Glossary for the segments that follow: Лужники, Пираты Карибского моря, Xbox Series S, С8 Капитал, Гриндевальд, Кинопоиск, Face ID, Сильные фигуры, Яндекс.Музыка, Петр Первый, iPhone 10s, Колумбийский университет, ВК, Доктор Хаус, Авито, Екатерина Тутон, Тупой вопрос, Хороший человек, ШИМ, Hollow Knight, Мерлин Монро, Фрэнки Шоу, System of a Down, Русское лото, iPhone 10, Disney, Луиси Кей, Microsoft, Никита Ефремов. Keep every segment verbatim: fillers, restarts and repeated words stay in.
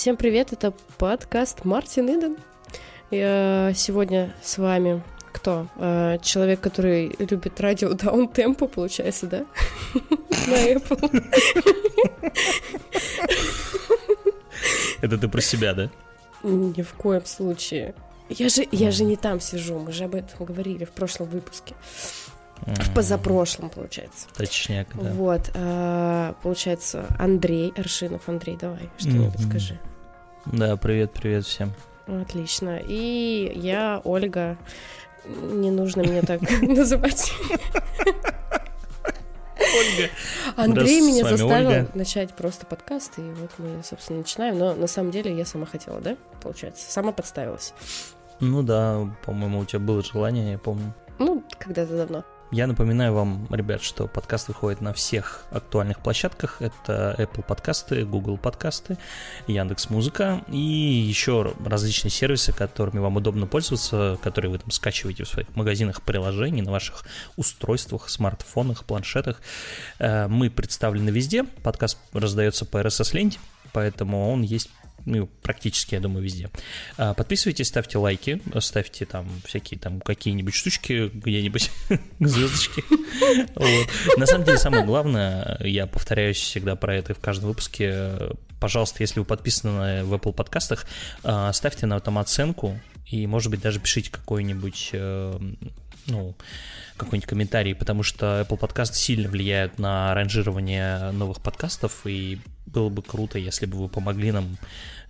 Всем привет, это подкаст Мартин Иден. Я сегодня с вами кто? Человек, который любит радио даунтемпо, получается, да? На Apple. Это ты про себя, да? Ни в коем случае. Я же, я же не там сижу, мы же об этом говорили в прошлом выпуске. В позапрошлом, получается. Точняк, да. Вот, а, получается, Андрей Аршинов. Андрей, давай, что-нибудь mm-hmm. скажи. Да, привет-привет всем. Отлично. И я, Ольга. Не нужно меня так называть. Ольга. Андрей меня заставил начать просто подкаст, и вот мы, собственно, начинаем. Но на самом деле я сама хотела, да, получается? Сама подставилась. Ну да, по-моему, у тебя было желание, я помню. Ну, когда-то давно. Я напоминаю вам, ребят, что подкаст выходит на всех актуальных площадках. Это Apple подкасты, Google подкасты, Яндекс.Музыка и еще различные сервисы, которыми вам удобно пользоваться, которые вы там скачиваете в своих магазинах приложений, на ваших устройствах, смартфонах, планшетах. Мы представлены везде. Подкаст раздается по эр эс эс-ленте, поэтому он есть... Ну, практически, я думаю, везде. Подписывайтесь, ставьте лайки, ставьте там всякие там какие-нибудь штучки, где-нибудь звездочки. На самом деле, самое главное, я повторяюсь всегда про это в каждом выпуске, пожалуйста, если вы подписаны в Apple подкастах, ставьте нам там оценку и, может быть, даже пишите какой-нибудь... ну, какой-нибудь комментарий, потому что Apple подкасты сильно влияют на ранжирование новых подкастов, и было бы круто, если бы вы помогли нам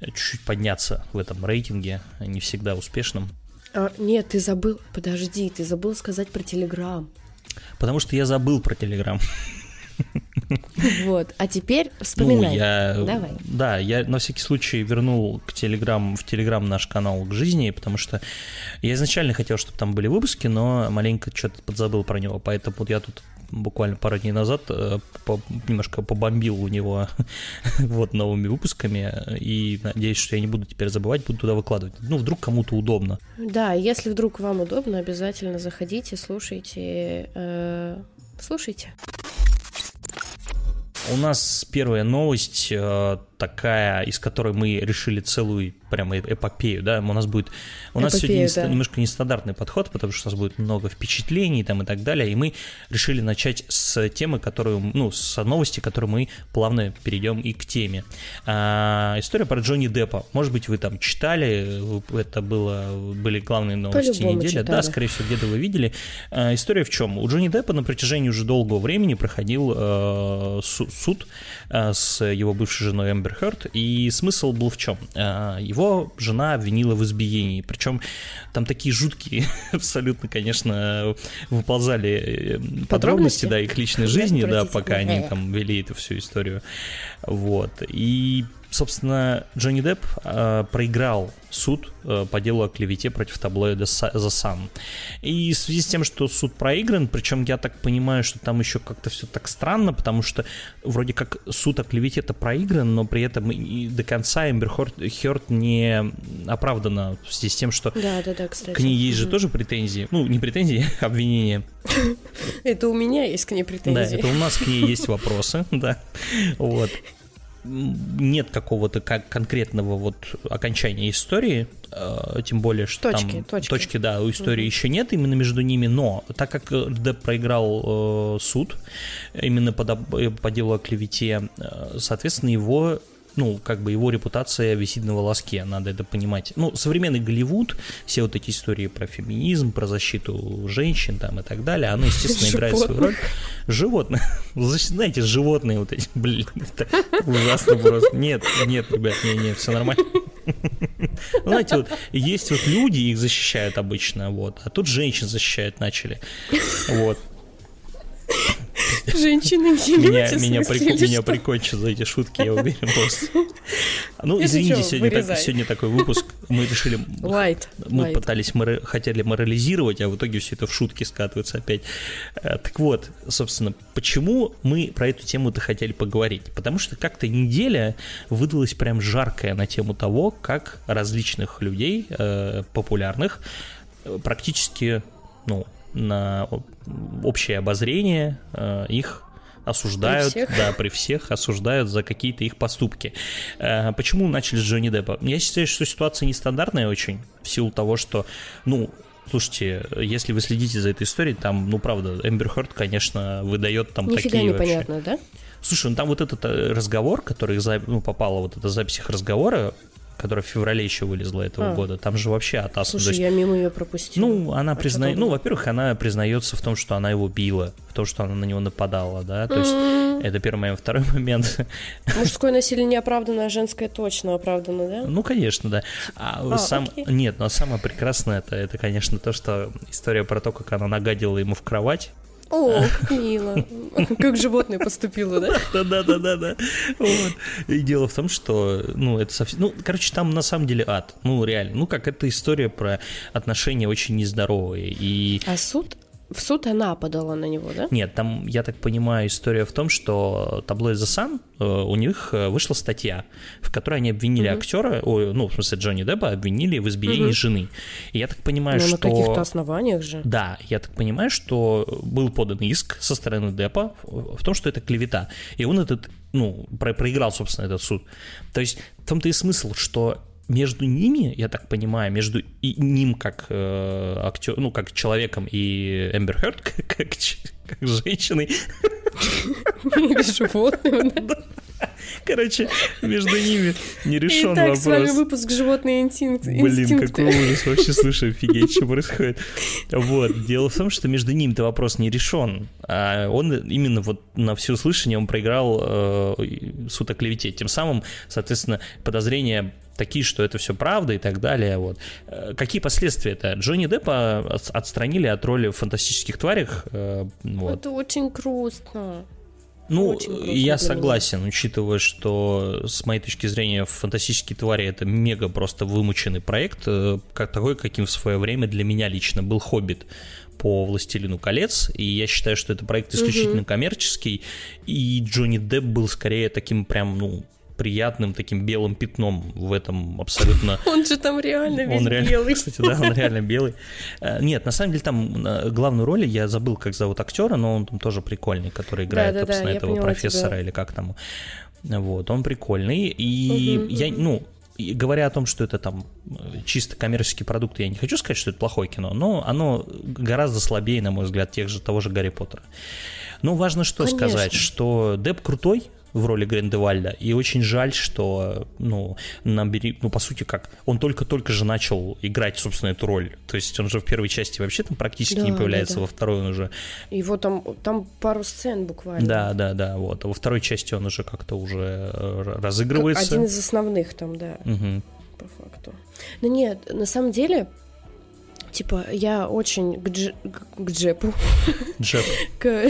чуть-чуть подняться в этом рейтинге, не всегда успешном. А, нет, ты забыл, подожди, ты забыл сказать про Telegram. Потому что я забыл про Telegram. Вот, а теперь вспоминай. Ну, я, Давай. Да, я на всякий случай вернул к Telegram, в Telegram наш канал к жизни, потому что я изначально хотел, чтобы там были выпуски, но маленько что-то подзабыл про него, поэтому я тут буквально пару дней назад немножко побомбил у него вот новыми выпусками, и надеюсь, что я не буду теперь забывать, буду туда выкладывать. Ну, вдруг кому-то удобно. Да, если вдруг вам удобно, обязательно заходите, слушайте, э, слушайте. У нас первая новость такая, из которой мы решили целую прямо эпопею, да, у нас будет, у эпопею, нас сегодня да. немножко нестандартный подход, потому что у нас будет много впечатлений там и так далее, и мы решили начать с темы, которую, ну, с новости, которую мы плавно перейдем и к теме. А, история про Джонни Деппа, может быть, вы там читали, это было, были главные новости недели, читали. Да, скорее всего, где-то вы видели. А, история в чем? У Джонни Деппа на протяжении уже долгого времени проходил э, суд э, с его бывшей женой Эмбер Хёрд, и смысл был в чем? Э, его жена обвинила в избиении, причем там такие жуткие абсолютно, конечно, выползали подробности, подробности да, их личной жизни, да, пока они там вели эту всю историю, вот, и, собственно, Джонни Депп э, проиграл суд э, по делу о клевете против таблоида The Sun. И в связи с тем, что суд проигран, причем я так понимаю, что там еще как-то все так странно, потому что вроде как суд о клевете-то проигран, но при этом и до конца Эмбер Хёрд не оправдана в связи с тем, что да, да, да, кстати. К ней есть же mm-hmm. тоже претензии. Ну, не претензии, а обвинения. Это у меня есть к ней претензии. Да, это у нас к ней есть вопросы, да. Вот. Нет какого-то как конкретного вот окончания истории, э, тем более, что точки, там точки. точки, да, у истории mm-hmm. еще нет именно между ними, но так как Депп проиграл э, суд именно по, по делу о клевете, э, соответственно, его... Ну, как бы его репутация висит на волоске, надо это понимать. Ну, современный Голливуд, все вот эти истории про феминизм, про защиту женщин там и так далее, оно, естественно, играет свою роль. Животные. Знаете, животные вот эти, блин, это ужасно просто. Нет, нет, ребят, нет, нет, все нормально. Знаете, вот есть вот люди, их защищают обычно, вот, а тут женщин защищают начали, вот. Женщины не меня, меня, прико- меня прикончат за эти шутки, я уверен просто. Ну, это извините, сегодня, так, сегодня такой выпуск. Мы решили... Light. Мы Light. пытались, мор- хотели морализировать, а в итоге все это в шутки скатывается опять. Так вот, собственно, почему мы про эту тему-то хотели поговорить? Потому что как-то неделя выдалась прям жаркая на тему того, как различных людей, популярных, практически, ну... на общее обозрение э, их осуждают, при всех. да, при всех осуждают за какие-то их поступки. Почему начали с Джонни Деппа? Я считаю, что ситуация нестандартная очень, в силу того, что, ну, слушайте, если вы следите за этой историей, там, ну, правда, Эмбер Хёрд, конечно, выдает там нифига такие вообще... Нифига непонятно, да? Слушай, ну, там вот этот разговор, который, ну, попала вот эта запись их разговора, которая в феврале еще вылезла этого а. года, там же вообще атас. Слушай, есть, я мимо ее пропустил. Ну, она признает, ну, во-первых, она признается в том, что она его била, в том, что она на него нападала, да, то mm-hmm. есть это первый момент. Второй момент. Мужское насилие не оправдано, а женское точно оправдано, да? Ну, конечно, да. А а, сам... Нет, но самое прекрасное, это, это, конечно, то, что история про то, как она нагадила ему в кровать. О, как мило. Как животное поступило, да? Да-да-да-да. И дело в том, что, ну, это совсем... Ну, короче, там на самом деле ад. Ну, реально. Ну, как эта история про отношения очень нездоровые. И... А суд... В суд она подала на него, да? Нет, там, я так понимаю, история в том, что таблоид The Sun, у них вышла статья, в которой они обвинили угу. актера, о, ну, в смысле, Джонни Деппа обвинили в избиении угу. жены. И я так понимаю, но что... на каких-то основаниях же. Да, я так понимаю, что был подан иск со стороны Деппа в том, что это клевета. И он этот, ну, про- проиграл, собственно, этот суд. То есть в том-то и смысл, что... Между ними, я так понимаю, между и ним как э, актер, ну, как человеком, и Эмбер Хёрд как, как, как женщиной. Животным, да? Короче, между ними не решен вопрос. Итак, с вами выпуск «Животные инстинкты». Блин, какой ужас, вообще, слушай, офигеть, что происходит. Вот, дело в том, что между ними-то вопрос не решен, а он именно вот на всеуслышание он проиграл э, суд о клевете. Тем самым, соответственно, подозрения такие, что это все правда и так далее. Вот. Какие последствия это? Джонни Деппа отстранили от роли в «Фантастических тварях». Э, вот. Это очень грустно. Ну, я согласен, учитывая, что, с моей точки зрения, «Фантастические твари» — это мега просто вымученный проект, как такой, каким в свое время для меня лично был «Хоббит» по «Властелину колец», и я считаю, что это проект исключительно угу. коммерческий, и Джонни Депп был скорее таким прям, ну... приятным таким белым пятном в этом абсолютно... Он же там реально весь он реально... белый. Кстати, да, он реально белый. Нет, на самом деле там главную роль, я забыл, как зовут актера, но он там тоже прикольный, который играет, да, да, собственно, да, этого профессора тебя. Или как там. Вот, он прикольный. И угу. я, ну, говоря о том, что это там чисто коммерческий продукт, я не хочу сказать, что это плохое кино, но оно гораздо слабее, на мой взгляд, тех же, того же Гарри Поттера. Но важно что Конечно. сказать, что Депп крутой в роли Гриндевальда, и очень жаль, что, ну, набери, ну, по сути, как, он только-только же начал играть, собственно, эту роль, то есть он же в первой части вообще там практически да, не появляется, да, да. во второй он уже... Его там, там пару сцен буквально. Да, да, да, вот, а во второй части он уже как-то уже разыгрывается. Как один из основных там, да, угу. по факту. Но нет, на самом деле... Типа, я очень к, дж... к Джепу, Джеп. к...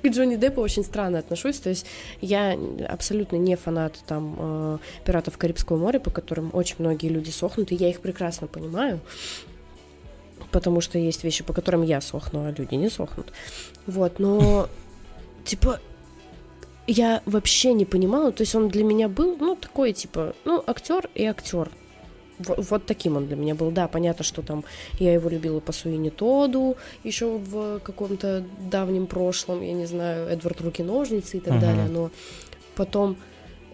к Джонни Деппу очень странно отношусь, то есть я абсолютно не фанат там э, «Пиратов Карибского моря», по которым очень многие люди сохнут, и я их прекрасно понимаю, потому что есть вещи, по которым я сохну, а люди не сохнут, вот, но, типа... я вообще не понимала, то есть он для меня был, ну, такой, типа, ну, актер и актер. Вот таким он для меня был, да, понятно, что там я его любила по Суини Тодду еще в каком-то давнем прошлом, я не знаю, Эдвард Руки-ножницы и так uh-huh. далее, но потом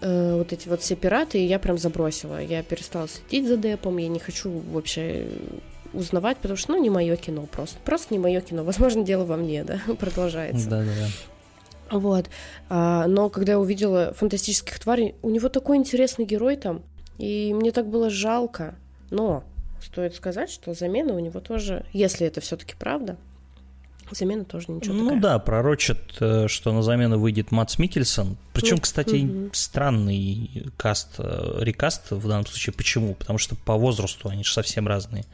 э, вот эти вот все пираты я прям забросила, я перестала следить за Деппом, я не хочу вообще узнавать, потому что, ну, не мое кино просто, просто не мое кино, возможно, дело во мне, да, продолжается. Да-да-да. Вот, а, но когда я увидела «Фантастических тварей», у него такой интересный герой там, и мне так было жалко, но стоит сказать, что замена у него тоже, если это все-таки правда, замена тоже ничего ну такая. Ну да, пророчат, что на замену выйдет Мадс Миккельсен, причем, кстати, mm-hmm. странный каст, рекаст в данном случае, почему? Потому что по возрасту они же совсем разные,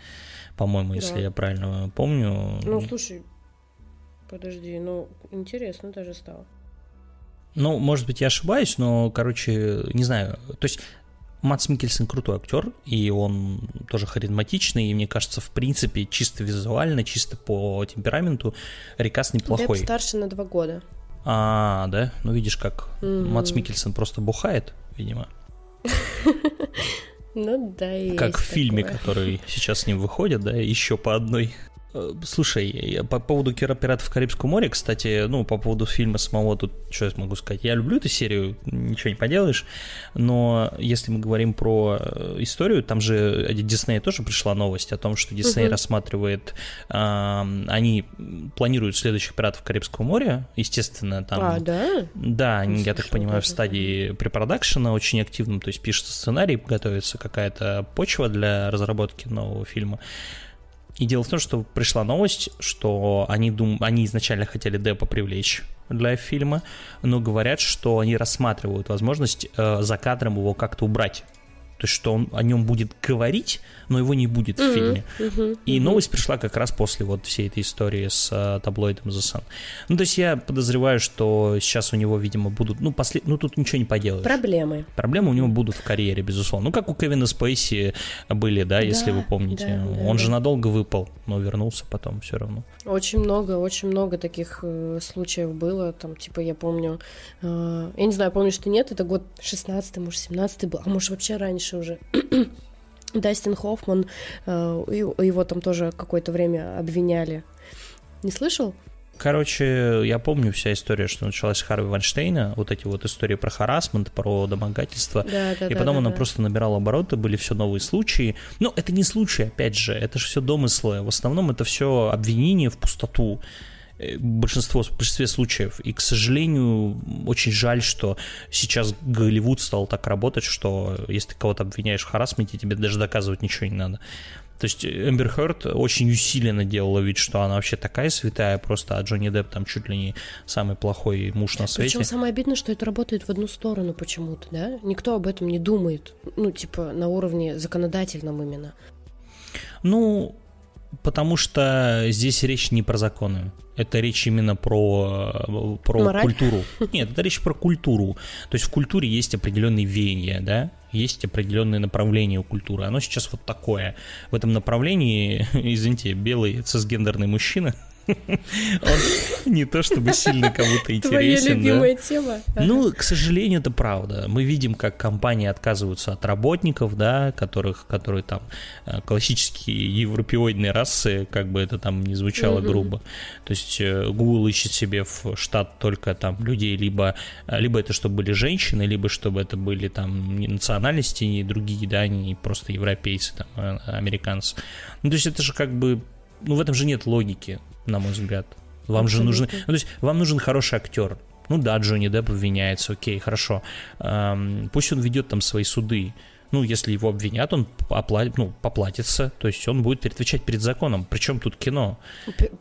по-моему, если да. я правильно помню. Ну слушай, подожди, ну интересно даже стало. Ну, может быть, я ошибаюсь, но, короче, не знаю, то есть... Мадс Миккельсен крутой актер, и он тоже харизматичный, и мне кажется, в принципе, чисто визуально, чисто по темпераменту рекаст неплохой. Депп старше на два года. А, да? Ну, видишь, как mm-hmm. Мадс Миккельсен просто бухает, видимо. Ну да, и как в фильме, который сейчас с ним выходит, да, еще по одной Слушай, по поводу «Пиратов Карибского моря», кстати, ну, по поводу фильма самого, тут что я могу сказать? Я люблю эту серию, ничего не поделаешь, но если мы говорим про историю, там же Disney тоже пришла новость о том, что Disney uh-huh. рассматривает, э, они планируют следующих «Пиратов Карибского моря», естественно, там... А, да? Да, они, я так понимаю, в стадии препродакшена очень активном, то есть пишется сценарий, готовится какая-то почва для разработки нового фильма. И дело в том, что пришла новость, что они, дум... они изначально хотели Деппа привлечь для фильма, но говорят, что они рассматривают возможность э, за кадром его как-то убрать. То есть, что он о нем будет говорить, но его не будет mm-hmm. в фильме. Mm-hmm. И новость mm-hmm. пришла как раз после вот всей этой истории с э, таблоидом The Sun. Ну, то есть, я подозреваю, что сейчас у него, видимо, будут... Ну, послед... ну тут ничего не поделаешь. Проблемы. Проблемы у него будут в карьере, безусловно. Ну, как у Кевина Спейси были, да, если да, вы помните. Да, да, он да. же надолго выпал, но вернулся потом все равно. Очень много, очень много таких э, случаев было. Там, типа, я помню... Э, я не знаю, помню, что нет. Это год шестнадцатый, может, семнадцатый был. А может, вообще раньше уже. Дастин Хоффман, его там тоже какое-то время обвиняли. Не слышал? Короче, я помню вся история, что началась с Харви Вайнштейна, вот эти вот истории про харассмент, про домогательство, да, да, и да, потом да, она да. просто набирала обороты, были все новые случаи. Но это не случай, опять же, это же все домыслы, в основном это все обвинение в пустоту. Большинство, в большинстве случаев. И, к сожалению, очень жаль, что сейчас Голливуд стал так работать, что если ты кого-то обвиняешь в харассменте, тебе даже доказывать ничего не надо. То есть Эмбер Хёрд очень усиленно делала вид, что она вообще такая святая просто, а Джонни Депп там чуть ли не самый плохой муж на свете. Причем самое обидное, что это работает в одну сторону почему-то, да? Никто об этом не думает, ну, типа, на уровне законодательном именно. Ну... Потому что здесь речь не про законы. Это речь именно про, про культуру. Нет, это речь про культуру. То есть в культуре есть определенные веяния, да? Есть определенное направление у культуры. Оно сейчас вот такое. В этом направлении, извините, белый цисгендерный мужчина, он не то чтобы сильно кому-то интересен. Твоя любимая тема. Ну, к сожалению, это правда. Мы видим, как компании отказываются от работников, да, которых, которые там классические европеоидные расы, как бы это там ни звучало грубо. То есть Google ищет себе в штат только там людей, либо, либо это чтобы были женщины, либо чтобы это были там не национальности, не другие, да, не просто европейцы, там, американцы. Ну, то есть это же как бы, ну, в этом же нет логики, на мой взгляд. Вам же нужны, ну, то есть вам нужен хороший актер. Ну да, Джонни Депп обвиняется, окей, хорошо. Эм, пусть он ведет там свои суды. Ну, если его обвинят, он оплатит, ну, поплатится, то есть он будет отвечать перед законом. Причем тут кино?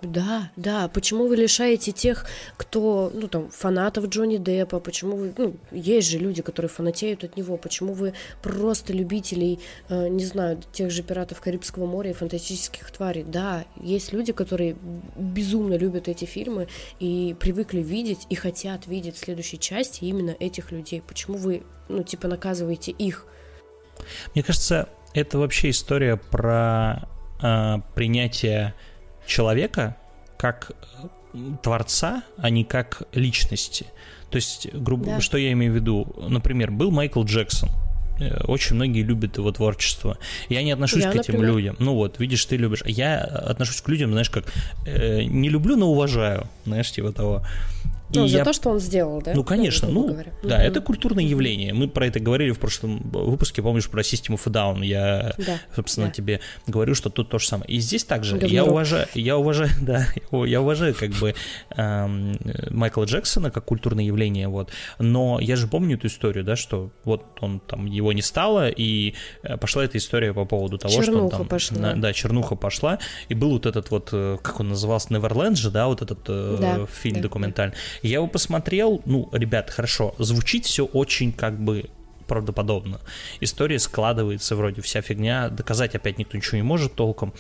Да, да. Почему вы лишаете тех, кто, ну, там, фанатов Джонни Деппа? Почему вы, ну, есть же люди, которые фанатеют от него. Почему вы просто любителей, э, не знаю, тех же «Пиратов Карибского моря» и «Фантастических тварей»? Да, есть люди, которые безумно любят эти фильмы и привыкли видеть и хотят видеть в следующей части именно этих людей. Почему вы, ну, типа, наказываете их? Мне кажется, это вообще история про э, принятие человека как творца, а не как личности. То есть, грубо говоря, да. что я имею в виду? Например, был Майкл Джексон. Очень многие любят его творчество. Я не отношусь я, к этим например... людям. Ну вот, видишь, ты любишь. Я отношусь к людям, знаешь, как э, не люблю, но уважаю. Знаешь, типа того. И ну, я... за то, что он сделал, да? Ну, конечно, ну, говоря. да, mm-hmm. это культурное явление. Мы про это говорили в прошлом выпуске, помнишь, про System of a Down. Я, да, собственно, да. тебе говорю, что тут то же самое. И здесь также я уважаю, я уважаю, да, я уважаю как бы эм, Майкла Джексона как культурное явление, вот. Но я же помню эту историю, да, что вот он там, его не стало, и пошла эта история по поводу того, чернуха что он там... Пошла. На, да, чернуха пошла, и был вот этот вот, как он назывался, Neverland же, да, вот этот э, да, фильм да, документальный. Я его посмотрел, ну, ребят, хорошо, звучит все очень как бы правдоподобно. История складывается, вроде вся фигня, доказать опять никто ничего не может толком.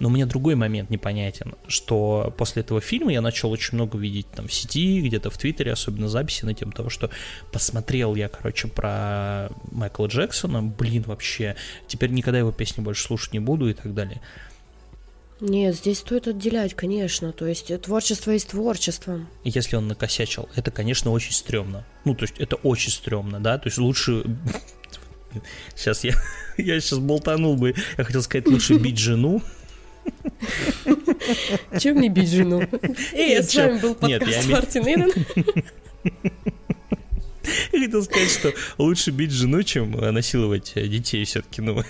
Но мне другой момент непонятен, что после этого фильма я начал очень много видеть там в сети, где-то в Твиттере, особенно записи на тему того, что посмотрел я, короче, про Майкла Джексона, блин, вообще, теперь никогда его песни больше слушать не буду и так далее. Нет, здесь стоит отделять, конечно, то есть творчество есть творчество. Если он накосячил, это, конечно, очень стрёмно. Ну, то есть это очень стрёмно, да, то есть лучше... Сейчас я... Я сейчас болтанул бы, я хотел сказать, лучше бить жену. Чем мне бить жену? Эй, я с вами был подкаст Мартин Иден. Я хотел сказать, что лучше бить жену, чем насиловать детей все-таки, ну...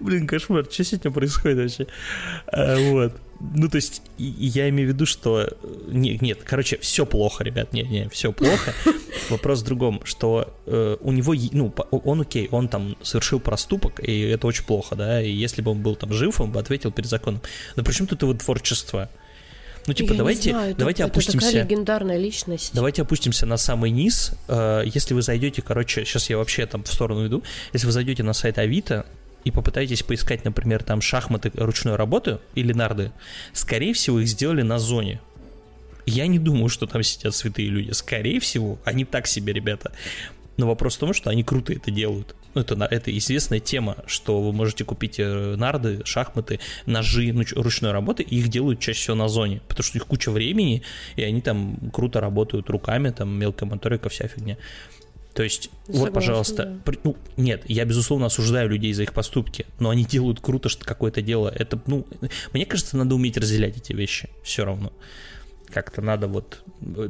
Блин, кошмар, что сегодня происходит вообще? А, вот. Ну, то есть, я имею в виду, что... Нет, нет, короче, все плохо, ребят, нет, нет, все плохо. Вопрос в другом, что э, у него, ну, он окей, он там совершил проступок, и это очень плохо, да, и если бы он был там жив, он бы ответил перед законом. Но при чем тут его творчество? Ну, типа, я давайте, знаю, давайте это, опустимся. Это такая легендарная личность. Давайте опустимся на самый низ. Если вы зайдете, короче, сейчас я вообще там в сторону иду, если вы зайдете на сайт Авито и попытаетесь поискать, например, там шахматы ручной работы или нарды, скорее всего, их сделали на зоне. Я не думаю, что там сидят святые люди. Скорее всего, они так себе, ребята. Но вопрос в том, что они круто это делают. Ну, это, это известная тема, что вы можете купить нарды, шахматы, ножи ручной работы, и их делают чаще всего на зоне, потому что у них куча времени, и они там круто работают руками, там мелкая моторика, вся фигня. То есть, согласна, вот, пожалуйста, да. при, ну, нет, я, безусловно, осуждаю людей за их поступки, но они делают круто что какое-то дело. Это, ну, мне кажется, надо уметь разделять эти вещи все равно. Как-то надо вот...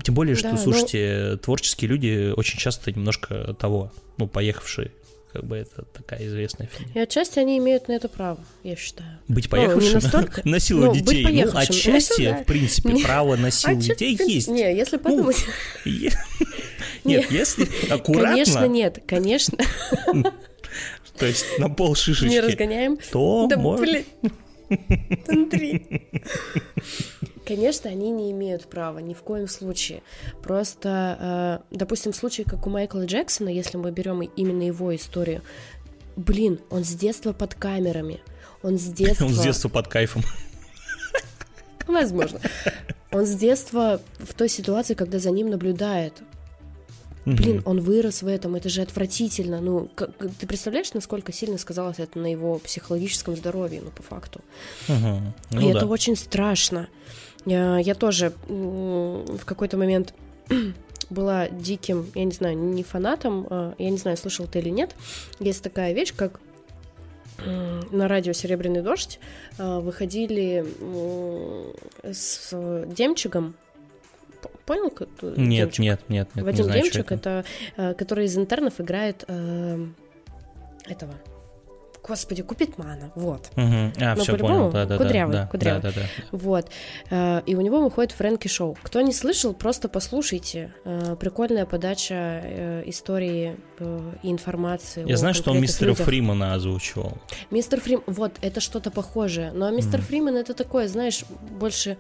Тем более, что, да, слушайте, но... творческие люди очень часто немножко того, ну, поехавшие. Как бы это такая известная фигня. И отчасти они имеют на это право, я считаю. Быть поехавшим? Ну, насиловать ну, детей. Ну, отчасти, ну, да. в принципе, не... право насиловать а детей принцип... есть. Не, если подумать... Ну, е... Нет, если аккуратно... Конечно, нет, конечно. То есть на пол шишечки. Не разгоняем. То да, можно... Блин. Андрей. Конечно, они не имеют права, ни в коем случае. Просто, э, допустим, случай, как у Майкла Джексона, если мы берем именно его историю, блин, он с детства под камерами, он с детства... Он с детства под кайфом. Возможно. Он с детства в той ситуации, когда за ним наблюдает. Блин, он вырос в этом, это же отвратительно. Ну, как, ты представляешь, насколько сильно сказалось это на его психологическом здоровье, ну, по факту. Угу. Ну, и да. это очень страшно. Я, я тоже в какой-то момент была диким, я не знаю, не фанатом, я не знаю, слышал ты или нет, есть такая вещь, как на радио «Серебряный дождь» выходили с Демчиком. Понял? Нет, Демчик? нет, нет, нет. Вадим не знаю, Демчик, это, который из интернов играет э, этого. Господи, Купидмана, вот. Угу. А, но все понял, да-да-да. Кудрявый, да, кудрявый. Да, да, да. Вот. И у него выходит Фрэнки Шоу. Кто не слышал, просто послушайте. Прикольная подача истории и информации. Я знаю, что он мистера людях. Фримана озвучивал. Мистер Фриман, вот, это что-то похожее. Но мистер угу. Фриман это такое, знаешь, больше...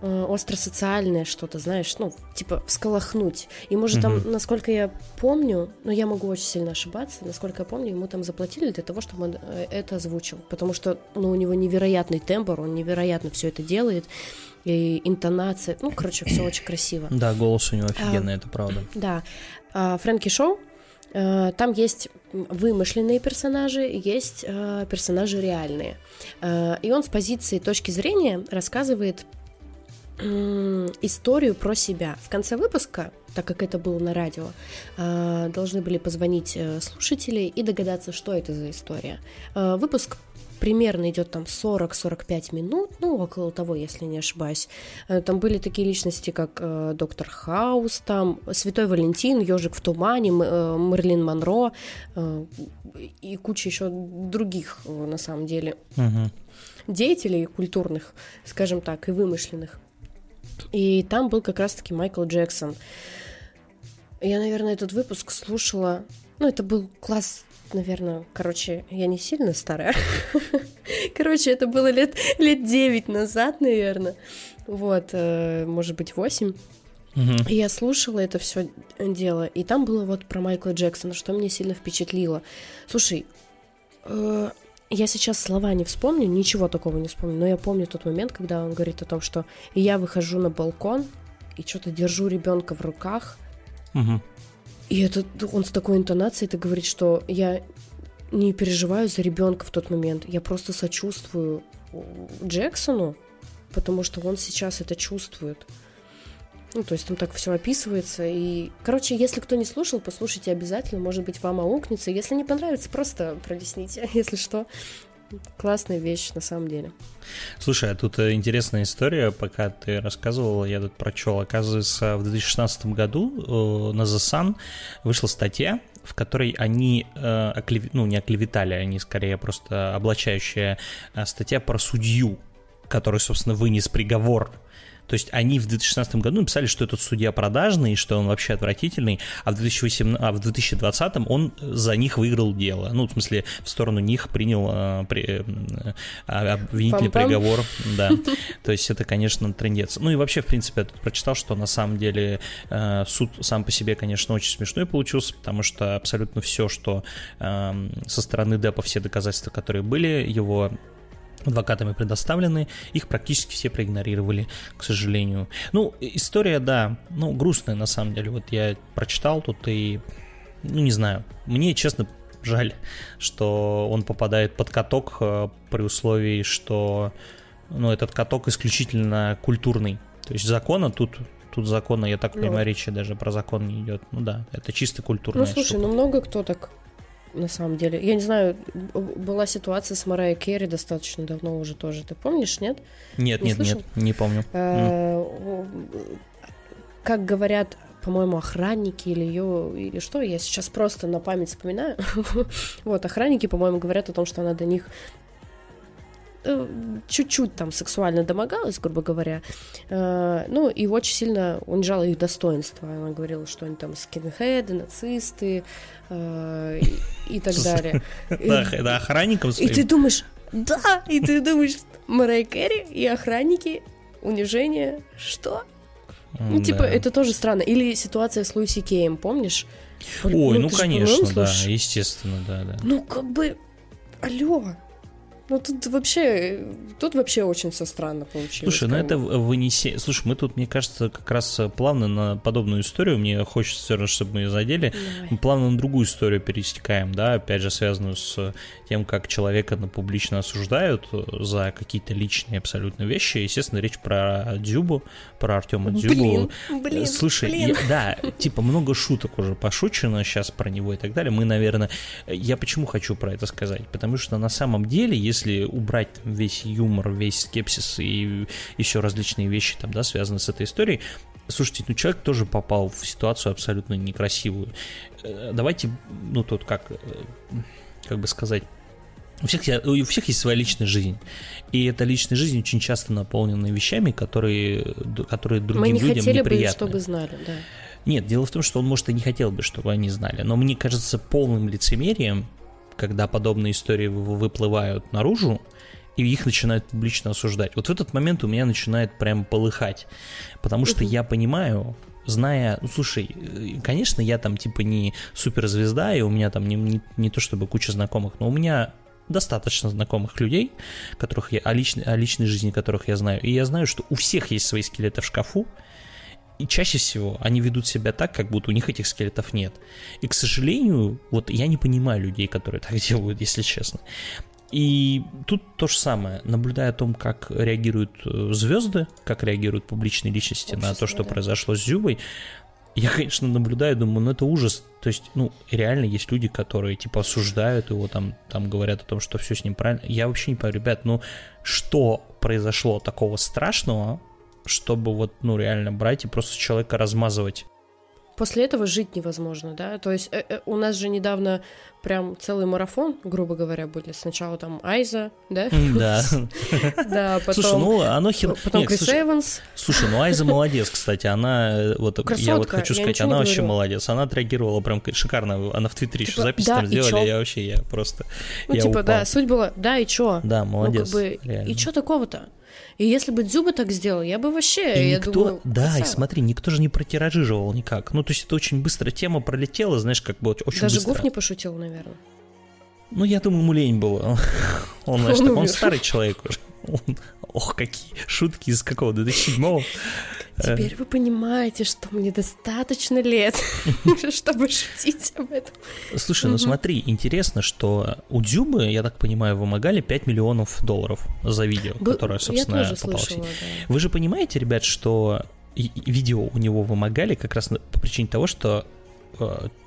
остро-социальное что-то, знаешь, ну, типа всколыхнуть. И может там, угу. насколько я помню, но я могу очень сильно ошибаться, насколько я помню, ему там заплатили для того, чтобы он это озвучил, потому что, ну, у него невероятный тембр, он невероятно все это делает, и интонация, ну, короче, все очень красиво. Да, голос у него офигенный, а, это правда. Да. А, Фрэнки Шоу, там есть вымышленные персонажи, есть персонажи реальные. И он с позиции точки зрения рассказывает историю про себя. В конце выпуска, так как это было на радио, должны были позвонить слушатели и догадаться, что это за история. Выпуск примерно идет там сорок-сорок пять минут, ну, около того, если не ошибаюсь. Там были такие личности, как доктор Хаус, там Святой Валентин, Ёжик в тумане, Мерлин Монро и куча еще других, на самом деле, угу. деятелей культурных, скажем так, и вымышленных. И там был как раз-таки Майкл Джексон. Я, наверное, этот выпуск слушала... Ну, это был класс, наверное... Короче, я не сильно старая. Короче, это было лет девять назад, наверное. Вот, может быть, восемь. И я слушала это все дело. И там было вот про Майкла Джексона, что меня сильно впечатлило. Слушай... Я сейчас слова не вспомню, ничего такого не вспомню, но я помню тот момент, когда он говорит о том, что я выхожу на балкон и что-то держу ребенка в руках, угу. и это, он с такой интонацией это говорит, что я не переживаю за ребенка в тот момент, я просто сочувствую Джексону, потому что он сейчас это чувствует. Ну, то есть там так все описывается. И, короче, если кто не слушал, послушайте обязательно. Может быть, вам аукнется. Если не понравится, просто пролистните, если что. классная вещь на самом деле. Слушай, а тут интересная история, пока ты рассказывала, я тут прочел. Оказывается, в две тысячи шестнадцатом году на The Sun вышла статья, в которой они, э, оклев... ну, не оклеветали, они скорее просто облачающая статья про судью, который, собственно, вынес приговор. То есть они в две тысячи шестнадцатом году написали, что этот судья продажный, что он вообще отвратительный, а в две тысячи восемнадцатом, а в две тысячи двадцатом он за них выиграл дело. Ну, в смысле, в сторону них принял а, при, а, обвинительный Пам-пам. приговор. Да. То есть это, конечно, трындец. Ну и вообще, в принципе, я тут прочитал, что на самом деле суд сам по себе, конечно, очень смешной получился, потому что абсолютно все, что со стороны Деппа, все доказательства, которые были, его... адвокатами предоставлены, их практически все проигнорировали, к сожалению. Ну, история, да, ну, грустная на самом деле. Вот я прочитал тут и, ну, не знаю, мне, честно, жаль, что он попадает под каток при условии, что, ну, этот каток исключительно культурный. То есть закона тут... Тут закона, я так понимаю, ну, речи даже про закон не идет. Ну да, это чисто культурная штука. Ну, слушай, штука. ну много кто так... На самом деле, я не знаю, была ситуация с Марайей Керри достаточно давно уже тоже. Ты помнишь, нет? Нет, не нет, слышал? нет, не помню. Как говорят, по-моему, охранники или ее, или что, я сейчас просто на память вспоминаю. Вот, охранники, по-моему, говорят о том, что она до них чуть-чуть там сексуально домогалась, грубо говоря, ну и очень сильно унижала их достоинство. Она говорила, что они там скинхеды, нацисты и так далее. Да, охранникам. И ты думаешь, да, и ты думаешь, Мэрай Кэрри и охранники, унижение, что? Ну типа это тоже странно. Или ситуация с Луиси Кеем, помнишь? Ой, ну конечно, да, естественно, да, да. Ну как бы, алло. Ну, тут вообще, тут вообще очень все странно получилось. Слушай, ну это вынесение... Слушай, мы тут, мне кажется, как раз плавно на подобную историю, мне хочется все равно, чтобы мы ее задели, Давай. мы плавно на другую историю пересекаем, да, опять же, связанную с тем, как человека публично осуждают за какие-то личные абсолютно вещи. Естественно, речь про Дзюбу, про Артема Дзюбу. Блин, блин, Слушай, блин. Я, да, типа много шуток уже пошучено сейчас про него и так далее. Мы, наверное... Я почему хочу про это сказать? Потому что на самом деле, если если убрать там весь юмор, весь скепсис и еще различные вещи там, да, связанные с этой историей, слушайте, ну человек тоже попал в ситуацию абсолютно некрасивую. Давайте, ну тут как, как бы сказать, у всех, у всех есть своя личная жизнь, и эта личная жизнь очень часто наполнена вещами, которые, которые другим людям неприятны. Мы не хотели бы, чтобы знали, да. Нет, дело в том, что он, может, и не хотел бы, чтобы они знали, но мне кажется полным лицемерием, когда подобные истории выплывают наружу, и их начинают публично осуждать. Вот в этот момент у меня начинает прям полыхать, потому что я понимаю, зная... Ну, слушай, конечно, я там типа не суперзвезда, и у меня там не, не, не то чтобы куча знакомых, но у меня достаточно знакомых людей, которых я, о, личной, о личной жизни которых я знаю, и я знаю, что у всех есть свои скелеты в шкафу, и чаще всего они ведут себя так, как будто у них этих скелетов нет. И, к сожалению, вот я не понимаю людей, которые так делают, если честно. И тут то же самое. Наблюдая о том, как реагируют звезды, как реагируют публичные личности Общество, на то, что да. произошло с Дзюбой, я, конечно, наблюдаю, думаю, ну это ужас. То есть, ну, реально есть люди, которые, типа, осуждают его, там, там говорят о том, что все с ним правильно. Я вообще не понимаю, ребят, ну что произошло такого страшного, чтобы вот, ну, реально брать и просто человека размазывать. После этого жить невозможно, да? То есть э, э, у нас же недавно прям целый марафон, грубо говоря, были. Сначала там Айза, да? Да. Да, потом... Слушай, ну, оно хер... Потом Крис Эванс. Слушай, ну, Айза молодец, кстати. Она, вот я вот хочу сказать, она вообще молодец. Она отреагировала прям шикарно. Она в Твиттере еще запись там сделали, я вообще, я просто... Ну, типа, да, суть была, да, и чё? Да, молодец. И чё такого-то? И если бы Дзюба так сделал, я бы вообще, и я никто, думаю... Да, красава. И смотри, никто же не протиражировал никак. Ну, то есть это очень быстро тема пролетела, знаешь, как бы очень Даже быстро. Даже Гуф не пошутил, наверное. Ну, я думаю, ему лень было. Он, знаешь, он, так, он старый человек уже. Он, ох, какие шутки из какого? две тысячи седьмого? Теперь вы понимаете, что мне достаточно лет, чтобы шутить об этом. Слушай, ну смотри, интересно, что у Дзюбы, я так понимаю, вымогали пять миллионов долларов за видео, которое, собственно, попалось. Вы же понимаете, ребят, что видео у него вымогали как раз по причине того, что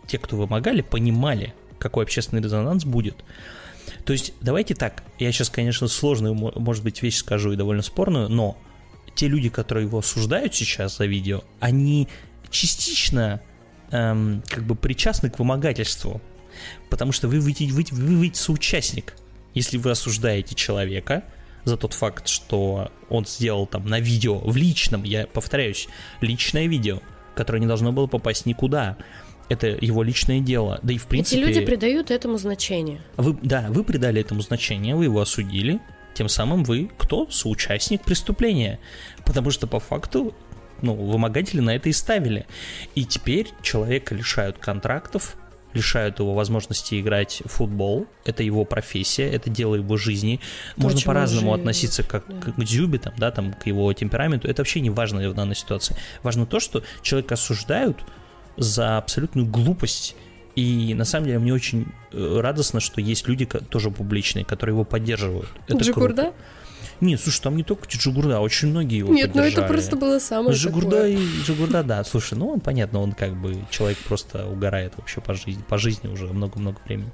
те, кто вымогали, понимали, какой общественный резонанс будет. То есть давайте так, я сейчас, конечно, сложную, может быть, вещь скажу и довольно спорную, но те люди, которые его осуждают сейчас за видео, они частично эм, как бы причастны к вымогательству, потому что вы ведь, вы, вы ведь соучастник, если вы осуждаете человека за тот факт, что он сделал там на видео, в личном, я повторяюсь, личное видео, которое не должно было попасть никуда. Это его личное дело. Да и в принципе... Эти люди придают этому значение. Вы, да, вы придали этому значение, вы его осудили, тем самым вы кто? Соучастник преступления. Потому что по факту, ну, вымогатели на это и ставили. И теперь человека лишают контрактов, лишают его возможности играть в футбол. Это его профессия, это дело его жизни. То, можно по-разному относиться как да. к Дзюбе, там, да, там, к его темпераменту. Это вообще не важно в данной ситуации. Важно то, что человека осуждают за абсолютную глупость. И на самом деле мне очень радостно, что есть люди тоже публичные, которые его поддерживают. Это Джигурда? Круто. Нет, слушай, там не только Джигурда, очень многие его Нет, поддержали. Нет, ну это просто было самое Джигурда такое. И Джигурда, да, слушай, ну он, понятно, он как бы, человек просто угорает вообще по жизни, по жизни уже много-много времени.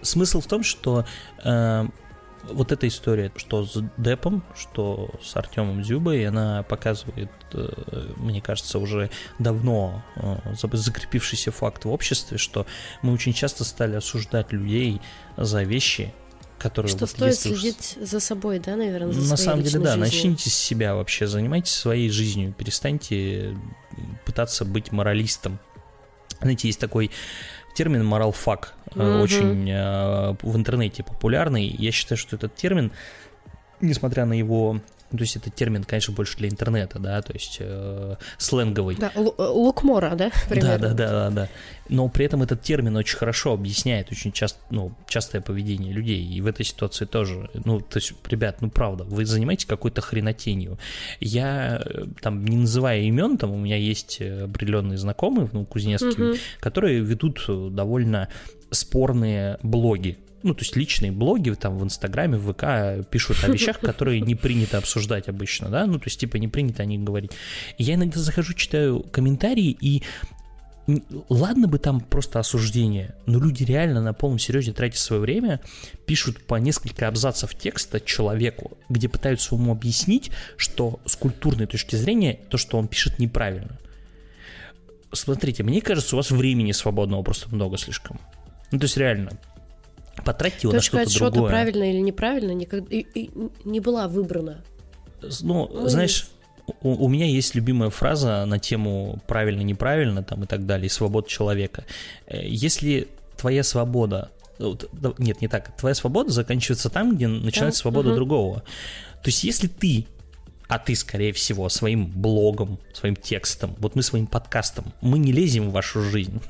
Смысл в том, что э, вот эта история, что с Деппом, что с Артемом Дзюбой, она показывает, мне кажется, уже давно закрепившийся факт в обществе, что мы очень часто стали осуждать людей за вещи, которые... Что вот стоит следить уж... за собой, да, наверное, за на своей самом деле, да, жизнью. Начните с себя вообще, занимайтесь своей жизнью, перестаньте пытаться быть моралистом. Знаете, есть такой термин «моралфак», mm-hmm. очень э, в интернете популярный. Я считаю, что этот термин, несмотря на его... То есть этот термин, конечно, больше для интернета, да, то есть э, сленговый. Да, л- лукмора, да, примерно? Да, да, да, да, да. Но при этом этот термин очень хорошо объясняет очень часто, ну, частое поведение людей. И в этой ситуации тоже. Ну, то есть, ребят, ну правда, вы занимаетесь какой-то хренотенью. Я там, не называя имен, там у меня есть определенные знакомые, ну, кузнецкие, угу. которые ведут довольно спорные блоги. Ну, то есть личные блоги там в Инстаграме, в ВК пишут о вещах, которые не принято обсуждать обычно, да, ну, то есть, типа, не принято о них говорить. И я иногда захожу, читаю комментарии, и ладно бы там просто осуждение, но люди реально на полном серьезе тратят свое время, пишут по несколько абзацев текста человеку, где пытаются ему объяснить, что с культурной точки зрения то, что он пишет, неправильно. Смотрите, мне кажется, у вас времени свободного просто много слишком. Ну, то есть, реально... Потратить его точка на что-то другое. Точка отсчета правильно или неправильно никогда и, и, не была выбрана. Ну, ну знаешь, и... у, у меня есть любимая фраза на тему правильно-неправильно там, и так далее, и свобода человека. Если твоя свобода... Нет, не так. Твоя свобода заканчивается там, где начинается да? свобода угу. другого. То есть если ты, а ты, скорее всего, своим блогом, своим текстом, вот мы своим подкастом, мы не лезем в вашу жизнь.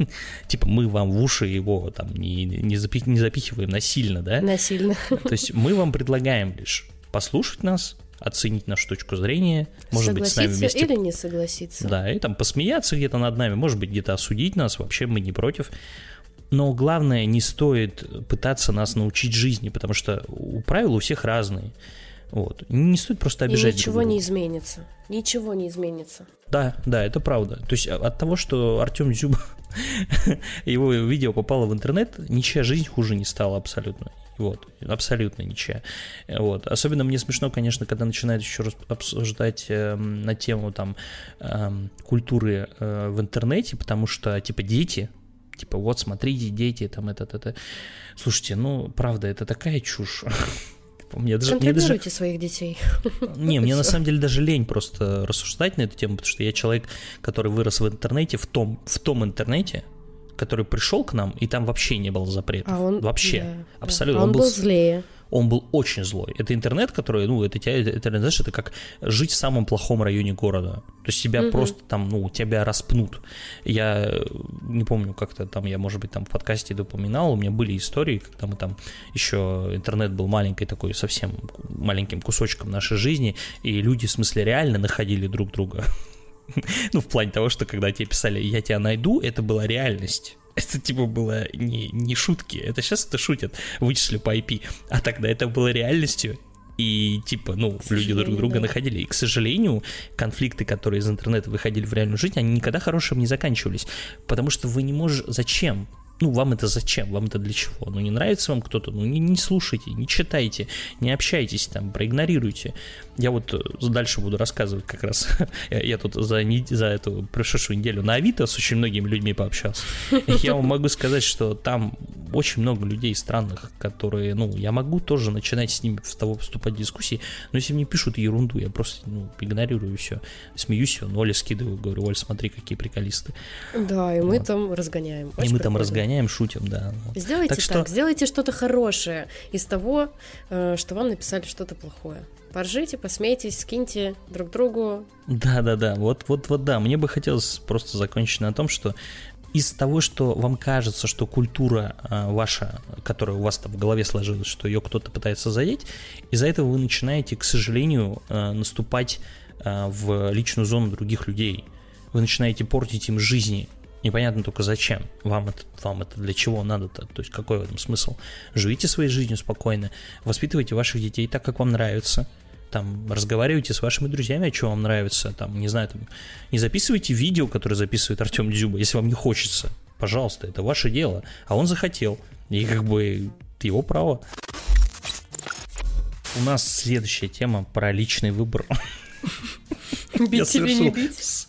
Типа мы вам в уши его там не, не, запи- не запихиваем насильно, да? Насильно. То есть мы вам предлагаем лишь послушать нас, оценить нашу точку зрения, может быть, с нами вместе... Согласиться или не согласиться. Да, и там посмеяться где-то над нами, может быть, где-то осудить нас, вообще мы не против. Но главное, не стоит пытаться нас научить жизни, потому что правила у всех разные. Вот. Не стоит просто обижать. И ничего друг друга. не изменится. Ничего не изменится. Да, да, это правда. То есть от того, что Артем Дзюба, его видео попало в интернет, ничья жизнь хуже не стала абсолютно. Вот, абсолютно ничья. Вот. Особенно мне смешно, конечно, когда начинают еще раз обсуждать э, на тему там, э, культуры э, в интернете, потому что, типа, дети... Типа, вот, смотрите, дети, там, это, это, это. Слушайте, ну, правда, это такая чушь. Контролируйте даже... своих детей. Не, мне на самом деле даже лень просто рассуждать на эту тему, потому что я человек, который вырос в интернете, в том, в том интернете, который пришел к нам, и там вообще не было запретов. А он... Вообще, да, абсолютно. Да. Он, он был злее. Он был очень злой. Это интернет, который, ну, это тебя, это, знаешь, это как жить в самом плохом районе города. То есть тебя mm-hmm. просто там, ну, тебя распнут. Я не помню, как-то там, я, может быть, там в подкасте допоминал, у меня были истории, когда мы там еще, интернет был маленькой такой, совсем маленьким кусочком нашей жизни, и люди, в смысле, реально находили друг друга. Ну, в плане того, что когда тебе писали «я тебя найду», это была реальность. Это типа было не, не шутки. Это сейчас это шутят, вычислю по ай пи. А тогда это было реальностью. И типа, ну, люди друг друга да. находили. И, к сожалению, конфликты, которые из интернета выходили в реальную жизнь, они никогда хорошим не заканчивались. Потому что вы не можете... Зачем? ну, вам это зачем, вам это для чего? Ну, не нравится вам кто-то, ну, не, не слушайте, не читайте, не общайтесь там, проигнорируйте. Я вот дальше буду рассказывать как раз, я тут за, за эту прошедшую неделю на Авито с очень многими людьми пообщался. Я вам могу сказать, что там очень много людей странных, которые, ну, я могу тоже начинать с ними с того вступать в дискуссии, но если мне пишут ерунду, я просто, ну, игнорирую все, смеюсь, ну, Оле скидываю, говорю: Оль, смотри, какие приколисты. Да, и мы вот там разгоняем. Очень и мы там разгоняем, шутим, да. Сделайте так, что... так, сделайте что-то хорошее из того, что вам написали что-то плохое. Поржите, посмейтесь, скиньте друг другу. Да-да-да, вот-вот-вот, да, мне бы хотелось просто закончить на том, что из того, что вам кажется, что культура ваша, которая у вас там в голове сложилась, что ее кто-то пытается задеть, из-за этого вы начинаете, к сожалению, наступать в личную зону других людей. Вы начинаете портить им жизни. Непонятно только зачем. Вам это, вам это для чего надо-то? То есть какой в этом смысл? Живите своей жизнью спокойно, воспитывайте ваших детей так, как вам нравится. Там, разговаривайте с вашими друзьями, о чем вам нравится. Там, не знаю, там, не записывайте видео, которое записывает Артем Дзюба, если вам не хочется. Пожалуйста, это ваше дело. А он захотел. И как бы его право. У нас следующая тема про личный выбор. Бить тебе не бить.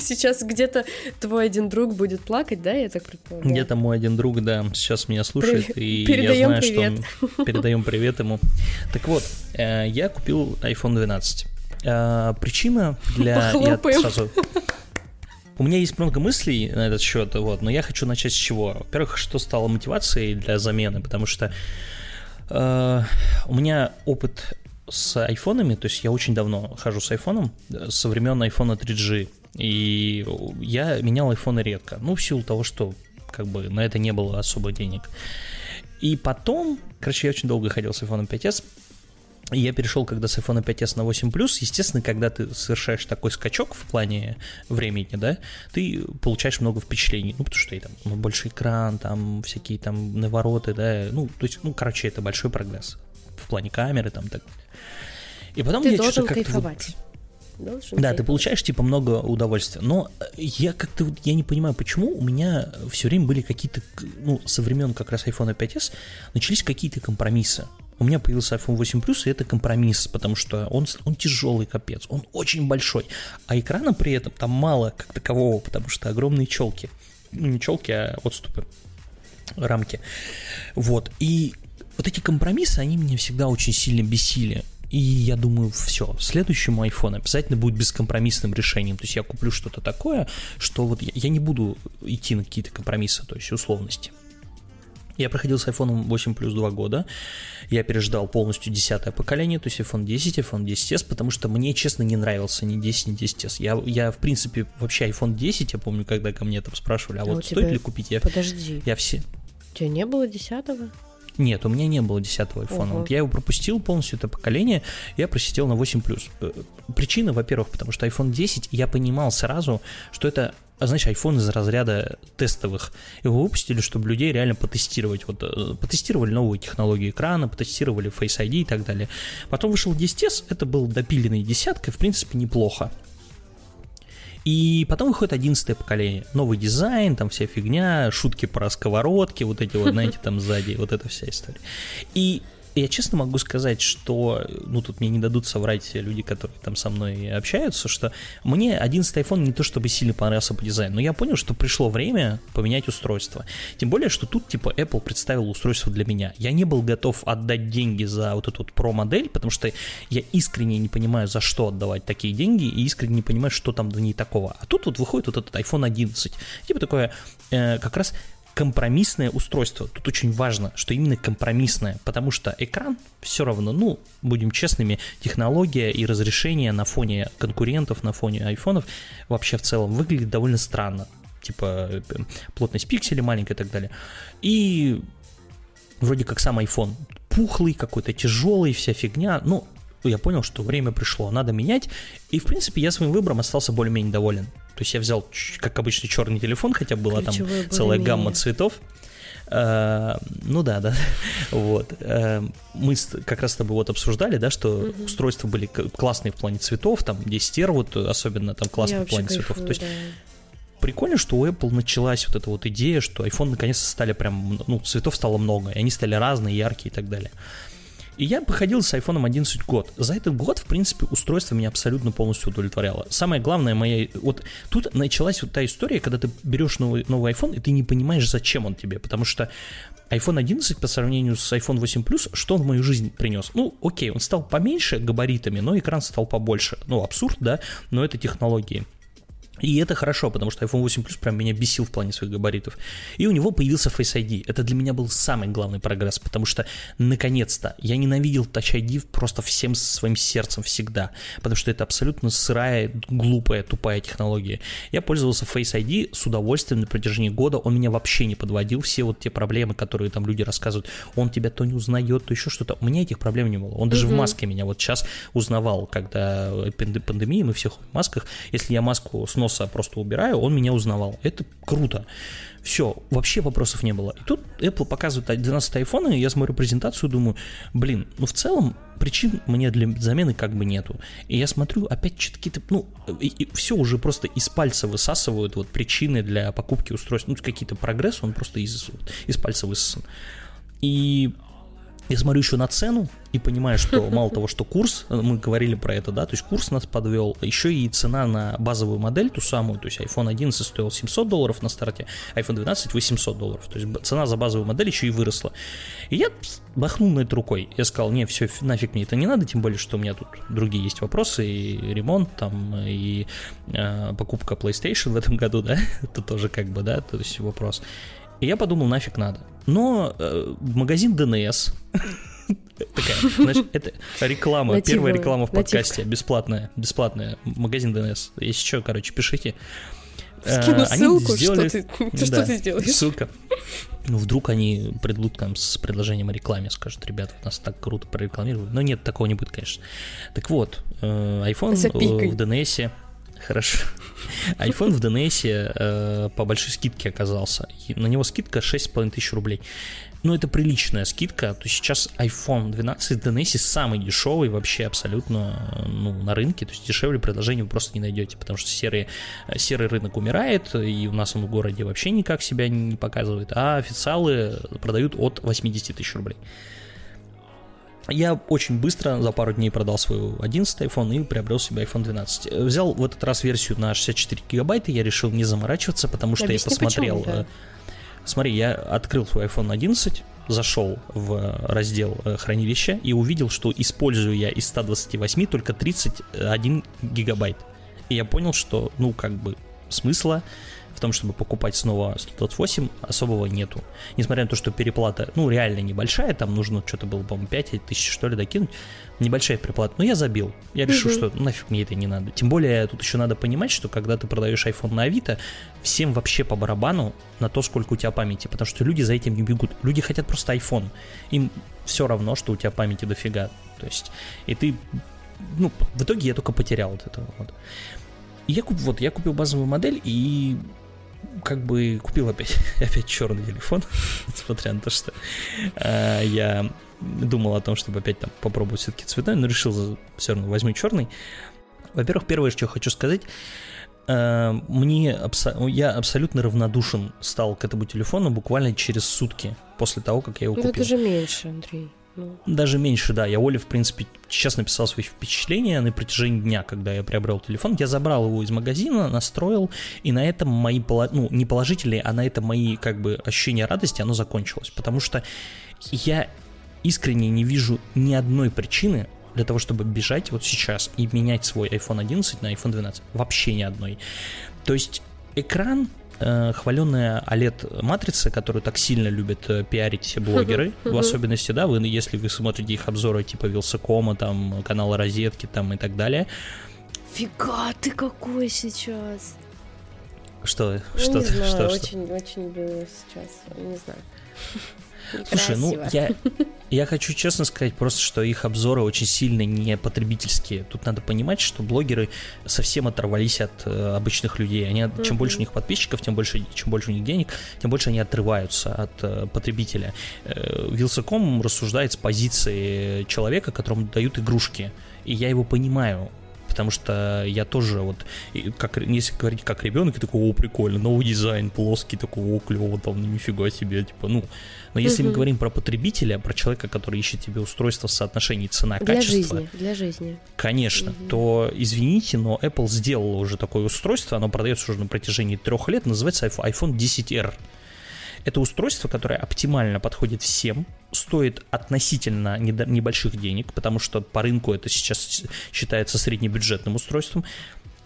Сейчас где-то твой один друг будет плакать, да, я так предполагаю? Где-то мой один друг, да, сейчас меня слушает. При... И передаем я знаю, привет. Что он... Передаем привет ему. Так вот, я купил айфон двенадцать. Причина для... Похлопаем. Я сразу... У меня есть много мыслей на этот счет, вот, но я хочу начать с чего? Во-первых, что стало мотивацией для замены, потому что э, у меня опыт... с айфонами, то есть я очень давно хожу с айфоном, со времен айфона три джи, и я менял айфоны редко, ну, в силу того, что как бы на это не было особо денег. И потом, короче, я очень долго ходил с айфоном пять эс, и я перешел когда с айфона пять эс на восемь плюс, естественно, когда ты совершаешь такой скачок в плане времени, да, ты получаешь много впечатлений, ну, потому что и там ну, больше экран, там всякие там навороты, да, ну, то есть, ну, короче, это большой прогресс в плане камеры, там, так далее. И потом ты я должен что-то как-то... кайфовать. Должен да, кайфовать. Ты получаешь, типа, много удовольствия. Но я как-то, я не понимаю, почему у меня все время были какие-то, ну, со времен как раз айфона пять эс начались какие-то компромиссы. У меня появился айфон восемь плюс, и это компромисс, потому что он, он тяжелый, капец, он очень большой. А экрана при этом там мало как такового, потому что огромные челки. Ну, не челки, а отступы, рамки. Вот, и вот эти компромиссы, они меня всегда очень сильно бесили. И я думаю, все, следующему iPhone обязательно будет бескомпромиссным решением. То есть я куплю что-то такое, что вот я, я не буду идти на какие-то компромиссы, то есть условности. Я проходил с айфоном восемь плюс два года, я переждал полностью десятое поколение, то есть айфон десять, айфон десять эс, потому что мне, честно, не нравился ни десять, ни десять эс. Я, я в принципе, вообще iPhone десять, я помню, когда ко мне там спрашивали, а, а вот тебя... стоит ли купить? Я... Подожди, я все... у тебя не было десятого? Нет, у меня не было десятого айфона. Угу. Вот я его пропустил полностью, это поколение, я просидел на восемь плюс. Причина, во-первых, потому что айфон десять я понимал сразу, что это, знаешь, iPhone из разряда тестовых. Его выпустили, чтобы людей реально потестировать. Вот, потестировали новые технологии экрана, потестировали Face ай ди и так далее. Потом вышел десять эс, это был допиленный десятка, в принципе, неплохо. И потом выходит одиннадцатое поколение. Новый дизайн, там вся фигня, шутки про сковородки, вот эти вот, знаете, там сзади, вот эта вся история. И я честно могу сказать, что, ну, тут мне не дадут соврать люди, которые там со мной общаются, что мне одиннадцатый iPhone не то чтобы сильно понравился по дизайну, но я понял, что пришло время поменять устройство. Тем более, что тут, типа, Apple представила устройство для меня. Я не был готов отдать деньги за вот эту вот Pro-модель, потому что я искренне не понимаю, за что отдавать такие деньги, и искренне не понимаю, что там до ней такого. А тут вот выходит вот этот айфон одиннадцать. Типа такое, э, как раз... компромиссное устройство. Тут очень важно, что именно компромиссное, потому что экран все равно, ну, будем честными, технология и разрешение на фоне конкурентов, на фоне айфонов вообще в целом выглядит довольно странно. Типа плотность пикселей маленькая и так далее. И вроде как сам iPhone пухлый, какой-то тяжелый, вся фигня, ну, я понял, что время пришло, надо менять, и, в принципе, я своим выбором остался более-менее доволен. То есть я взял, как обычно, черный телефон, хотя была там целая гамма цветов. А, ну да, да. Вот. А, мы как раз с тобой вот обсуждали, да, что mm-hmm. устройства были классные в плане цветов, там десять эр вот особенно там классные в плане кайфую, цветов. То есть, да. прикольно, что у Apple началась вот эта вот идея, что iPhone наконец-то стали прям, ну, цветов стало много, и они стали разные, яркие и так далее. И я походил с айфон одиннадцать год. За этот год, в принципе, устройство меня абсолютно полностью удовлетворяло. Самое главное, моя... Вот тут началась вот та история, когда ты берешь новый, новый iPhone, и ты не понимаешь, зачем он тебе. Потому что айфон одиннадцать по сравнению с айфон восемь плюс, что он в мою жизнь принес? Ну, окей, он стал поменьше габаритами, но экран стал побольше. Ну, абсурд, да, но это технологии. И это хорошо, потому что айфон восемь плюс прям меня бесил в плане своих габаритов. И у него появился фейс ай ди. Это для меня был самый главный прогресс, потому что, наконец-то, я ненавидел тач ай ди просто всем своим сердцем всегда, потому что это абсолютно сырая, глупая, тупая технология. Я пользовался фейс ай ди с удовольствием на протяжении года, он меня вообще не подводил. Все вот те проблемы, которые там люди рассказывают, он тебя то не узнает, то еще что-то. У меня этих проблем не было. Он даже mm-hmm. в маске меня вот сейчас узнавал, когда пандемия, мы все в масках. Если я маску снова просто убираю, он меня узнавал. Это круто. Все, вообще вопросов не было. И тут Apple показывает двенадцать iPhone, и я смотрю презентацию, думаю, блин, ну в целом причин мне для замены как бы нету. И я смотрю, опять что-то какие-то, ну, и, и все уже просто из пальца высасывают вот причины для покупки устройств. Ну, какие-то прогресс, он просто из, из пальца высосан. И... Я смотрю еще на цену и понимаю, что мало того, что курс, мы говорили про это, да, то есть курс нас подвел, еще и цена на базовую модель, ту самую, то есть айфон одиннадцать стоил семьсот долларов на старте, айфон двенадцать восемьсот долларов, то есть цена за базовую модель еще и выросла. И я махнул на это рукой, я сказал, не, все, нафиг мне это не надо, тем более, что у меня тут другие есть вопросы, и ремонт там, и э, покупка PlayStation в этом году, да, это тоже как бы, да, то есть вопрос. И я подумал, нафиг надо. Но э, магазин ди эн эс, такая, значит, это реклама, первая реклама в подкасте, бесплатная, бесплатная, магазин ди эн эс. Если что, короче, пишите. Скину ссылку, что ты сделаешь. Ссылка. Ну, вдруг они придут там с предложением о рекламе, скажут, ребята, нас так круто прорекламировали. Но нет, такого не будет, конечно. Так вот, iPhone в ди эн эс... Хорошо. iPhone в ди эн эс э, по большой скидке оказался. На него скидка шесть с половиной тысяч рублей. Ну, это приличная скидка. То есть сейчас айфон двенадцать в ди эн эс самый дешевый вообще абсолютно, ну, на рынке. То есть дешевле предложение вы просто не найдете, потому что серый, серый рынок умирает, и у нас он в городе вообще никак себя не показывает. А официалы продают от восемьдесят тысяч рублей. Я очень быстро за пару дней продал свой одиннадцатый iPhone и приобрел себе айфон двенадцать. Взял в этот раз версию на шестьдесят четыре гигабайта, я решил не заморачиваться, потому что Объясни, я посмотрел... Почему, да? Смотри, я открыл свой айфон одиннадцать, зашел в раздел хранилища и увидел, что использую я из ста двадцати восьми только тридцать один гигабайт. И я понял, что, ну, как бы, смысла... в том, чтобы покупать снова сто двадцать восемь, особого нету. Несмотря на то, что переплата, ну, реально небольшая, там нужно что-то было, по-моему, пять тысяч, что ли, докинуть. Небольшая переплата, но я забил. Я решил, mm-hmm. что нафиг мне это не надо. Тем более, тут еще надо понимать, что когда ты продаешь iPhone на Авито, всем вообще по барабану на то, сколько у тебя памяти, потому что люди за этим не бегут. Люди хотят просто iPhone. Им все равно, что у тебя памяти дофига. То есть, и ты... Ну, в итоге я только потерял от этого. Вот. И я куп... вот, я купил базовую модель и... Как бы купил опять, опять черный телефон, несмотря на то, что э, я думал о том, чтобы опять там попробовать все-таки цветной, но решил все равно возьму черный. Во-первых, первое, что я хочу сказать, э, мне абсо- я абсолютно равнодушен стал к этому телефону буквально через сутки после того, как я его купил. Ну, это же меньше, Андрей. Даже меньше, да. Я Оле, в принципе, сейчас написал свои впечатления на протяжении дня, когда я приобрел телефон. Я забрал его из магазина, настроил, и на этом мои, ну, не положительные, а на этом мои, как бы, ощущения радости, оно закончилось. Потому что я искренне не вижу ни одной причины для того, чтобы бежать вот сейчас и менять свой айфон одиннадцать на айфон двенадцать. Вообще ни одной. То есть экран... хваленая о лед-матрица, которую так сильно любят пиарить блогеры, в особенности, да, вы, если вы смотрите их обзоры типа Вилсакома, там, канала Розетки, там, и так далее. Фига ты какой сейчас! Что? Ну, что? Не что, знаю, что, очень, что? Очень люблю сейчас, не знаю. Слушай, красиво. Ну, я, я хочу честно сказать просто, что их обзоры очень сильно не потребительские. Тут надо понимать, что блогеры совсем оторвались от э, обычных людей. Они, mm-hmm. чем больше у них подписчиков, тем больше, чем больше у них денег, тем больше они отрываются от э, потребителя. Э, Вилсаком рассуждает с позиции человека, которому дают игрушки. И я его понимаю. потому что я тоже вот, как, если говорить как ребенок, я такой, о, прикольно, новый дизайн, плоский, такой, о, клево, там, нифига себе, типа, ну. Но если угу. мы говорим про потребителя, про человека, который ищет тебе устройство в соотношении цена-качество. Для жизни, для жизни. Конечно, угу. то, извините, но Apple сделала уже такое устройство, оно продается уже на протяжении трех лет, называется iPhone десять эр. Это устройство, которое оптимально подходит всем, стоит относительно небольших денег, потому что по рынку это сейчас считается среднебюджетным устройством.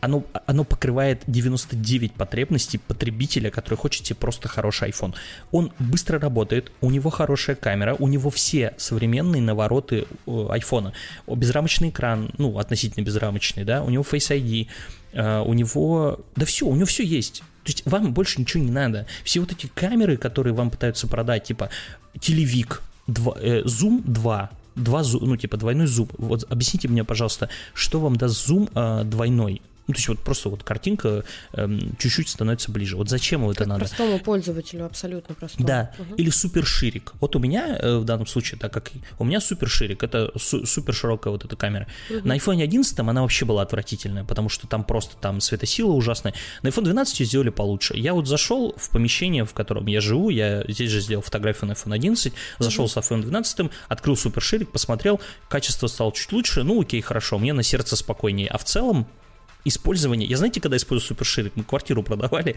Оно, оно покрывает девяносто девять потребностей потребителя, который хочет себе просто хороший iPhone. Он быстро работает, у него хорошая камера, у него все современные навороты iPhone. Безрамочный экран, ну, относительно безрамочный, да, у него Face ай ди, у него... Да все, у него все есть. То есть вам больше ничего не надо. Все вот эти камеры, которые вам пытаются продать, типа телевик, два, э, зум два, два, ну, типа двойной зум. Вот объясните мне, пожалуйста, что вам даст зум э, двойной? Ну, то есть вот просто вот картинка э, чуть-чуть становится ближе. Вот зачем это как надо? Простому пользователю, абсолютно простому. Да, угу. Или суперширик. Вот у меня э, в данном случае, так как у меня суперширик, это су- суперширокая вот эта камера. Угу. На iPhone одиннадцать она вообще была отвратительная, потому что там просто там светосила ужасная. На iPhone двенадцать ее сделали получше. Я вот зашел в помещение, в котором я живу, я здесь же сделал фотографию на iPhone одиннадцать, зашел угу. с iPhone двенадцать, открыл суперширик, посмотрел, качество стало чуть лучше, ну окей, хорошо, мне на сердце спокойнее. А в целом использование. Я, знаете, когда использую суперширик, мы квартиру продавали,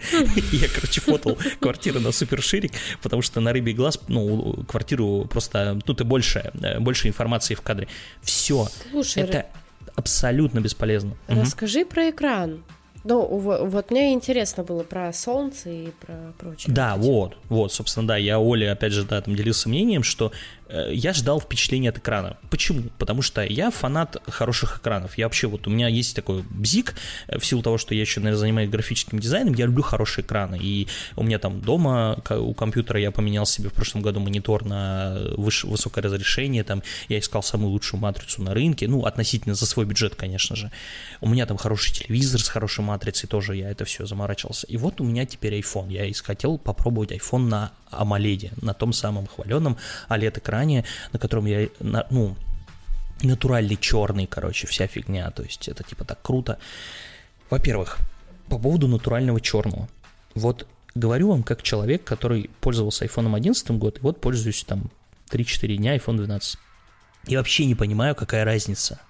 я, короче, фотал квартиру на суперширик, потому что на рыбий глаз, ну, квартиру просто, тут и больше, больше информации в кадре. Все. Слушай, это абсолютно бесполезно. Расскажи угу. про экран. Ну, вот мне интересно было про солнце и про прочее. Да, вот, вот, собственно, да, я Оле, опять же, да, там делился мнением, что э, я ждал впечатления от экрана. Почему? Потому что я фанат хороших экранов. Я вообще, вот у меня есть такой бзик, в силу того, что я еще, наверное, занимаюсь графическим дизайном, я люблю хорошие экраны. И у меня там дома у компьютера я поменял себе в прошлом году монитор на выше, высокое разрешение, там я искал самую лучшую матрицу на рынке, ну, относительно за свой бюджет, конечно же. У меня там хороший телевизор с хорошей матрицей, матрицей тоже я это все заморачивался. И вот у меня теперь iPhone. Я хотел попробовать iPhone на AMOLED, на том самом хваленном о лед-экране, на котором я, ну, натуральный черный, короче, вся фигня. То есть это типа так круто. Во-первых, по поводу натурального черного. Вот говорю вам как человек, который пользовался iPhone одиннадцать год, и вот пользуюсь там три-четыре дня iPhone двенадцать. Я вообще не понимаю, какая разница.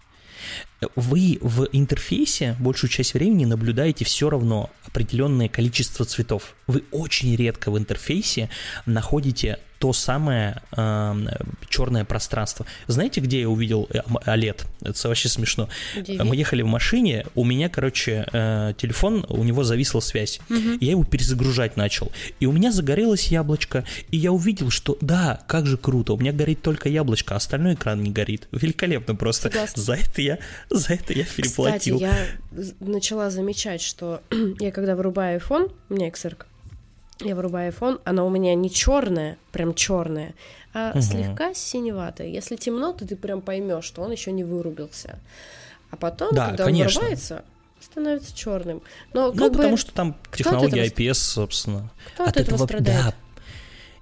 Вы в интерфейсе большую часть времени наблюдаете все равно определенное количество цветов. Вы очень редко в интерфейсе находите то самое э, черное пространство. Знаете, где я увидел о лед? Это вообще смешно. Где? Мы ехали в машине, у меня, короче, э, телефон, у него зависла связь. Угу. Я его перезагружать начал. И у меня загорелось яблочко, и я увидел, что да, как же круто, у меня горит только яблочко, а остальной экран не горит. Великолепно просто. Классно. За это я... За это я переплатил. Кстати, я начала замечать, что я когда вырубаю iPhone, у меня икс эр, я вырубаю iPhone, она у меня не черная, прям черная, а угу. слегка синеватая. Если темно, то ты прям поймешь, что он еще не вырубился. А потом, да, когда конечно. он вырубается, становится черным. Но, как ну, бы, потому что там технология этого... ай пи эс, собственно. Кто от, от этого, этого страдает? Да.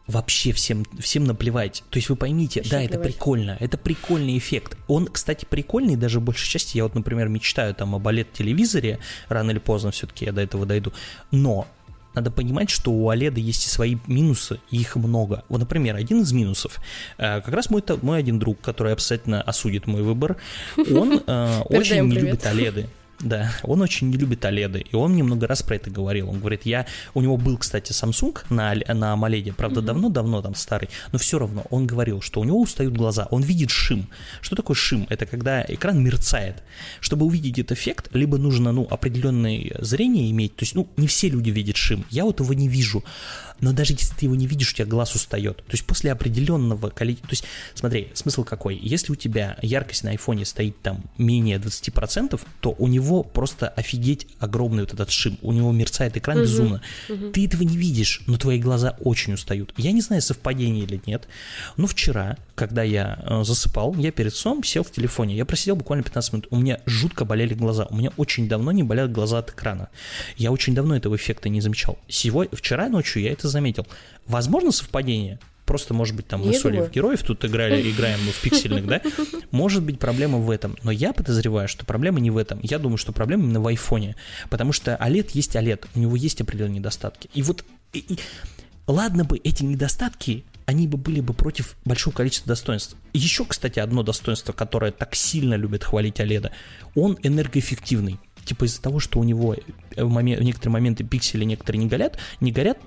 Вообще всем, всем наплевать. То есть вы поймите, вообще да, наплевать. Это прикольно. Это прикольный эффект. Он, кстати, прикольный. Даже в большей части я вот, например, мечтаю там об о лед-телевизоре. Рано или поздно все-таки я до этого дойду. Но надо понимать, что у о лед есть и свои минусы, и их много. Вот, например, один из минусов. Как раз мой, мой один друг, который обязательно осудит мой выбор, он очень не любит о лед. Да, он очень не любит о лед, и он мне много раз про это говорил. Он говорит, я... У него был, кстати, Samsung на, на о лед, правда, mm-hmm. давно-давно там старый, но все равно он говорил, что у него устают глаза, он видит шим. Что такое шим? Это когда экран мерцает. Чтобы увидеть этот эффект, либо нужно, ну, определенное зрение иметь, то есть, ну, не все люди видят шим, я вот его не вижу. Но даже если ты его не видишь, у тебя глаз устает. То есть после определенного количества... То есть, смотри, смысл какой? Если у тебя яркость на айфоне стоит там менее двадцати процентов, то у него просто офигеть огромный вот этот шим. У него мерцает экран угу, безумно. Угу. Ты этого не видишь, но твои глаза очень устают. Я не знаю, совпадение или нет, но вчера, когда я засыпал, я перед сном сел в телефоне. Я просидел буквально пятнадцать минут. У меня жутко болели глаза. У меня очень давно не болят глаза от экрана. Я очень давно этого эффекта не замечал. Сегодня, вчера ночью я это заметил. Возможно, совпадение? Просто, может быть, там мы с Олей в героев тут играли, играем ну, в пиксельных, да? Может быть, проблема в этом. Но я подозреваю, что проблема не в этом. Я думаю, что проблема именно в айфоне. Потому что OLED есть OLED. У него есть определенные недостатки. И вот, и, и, ладно бы эти недостатки, они бы были бы против большого количества достоинств. Еще, кстати, одно достоинство, которое так сильно любят хвалить OLED. Он энергоэффективный. Типа из-за того, что у него в, момент, в некоторые моменты пиксели некоторые не горят, не горят,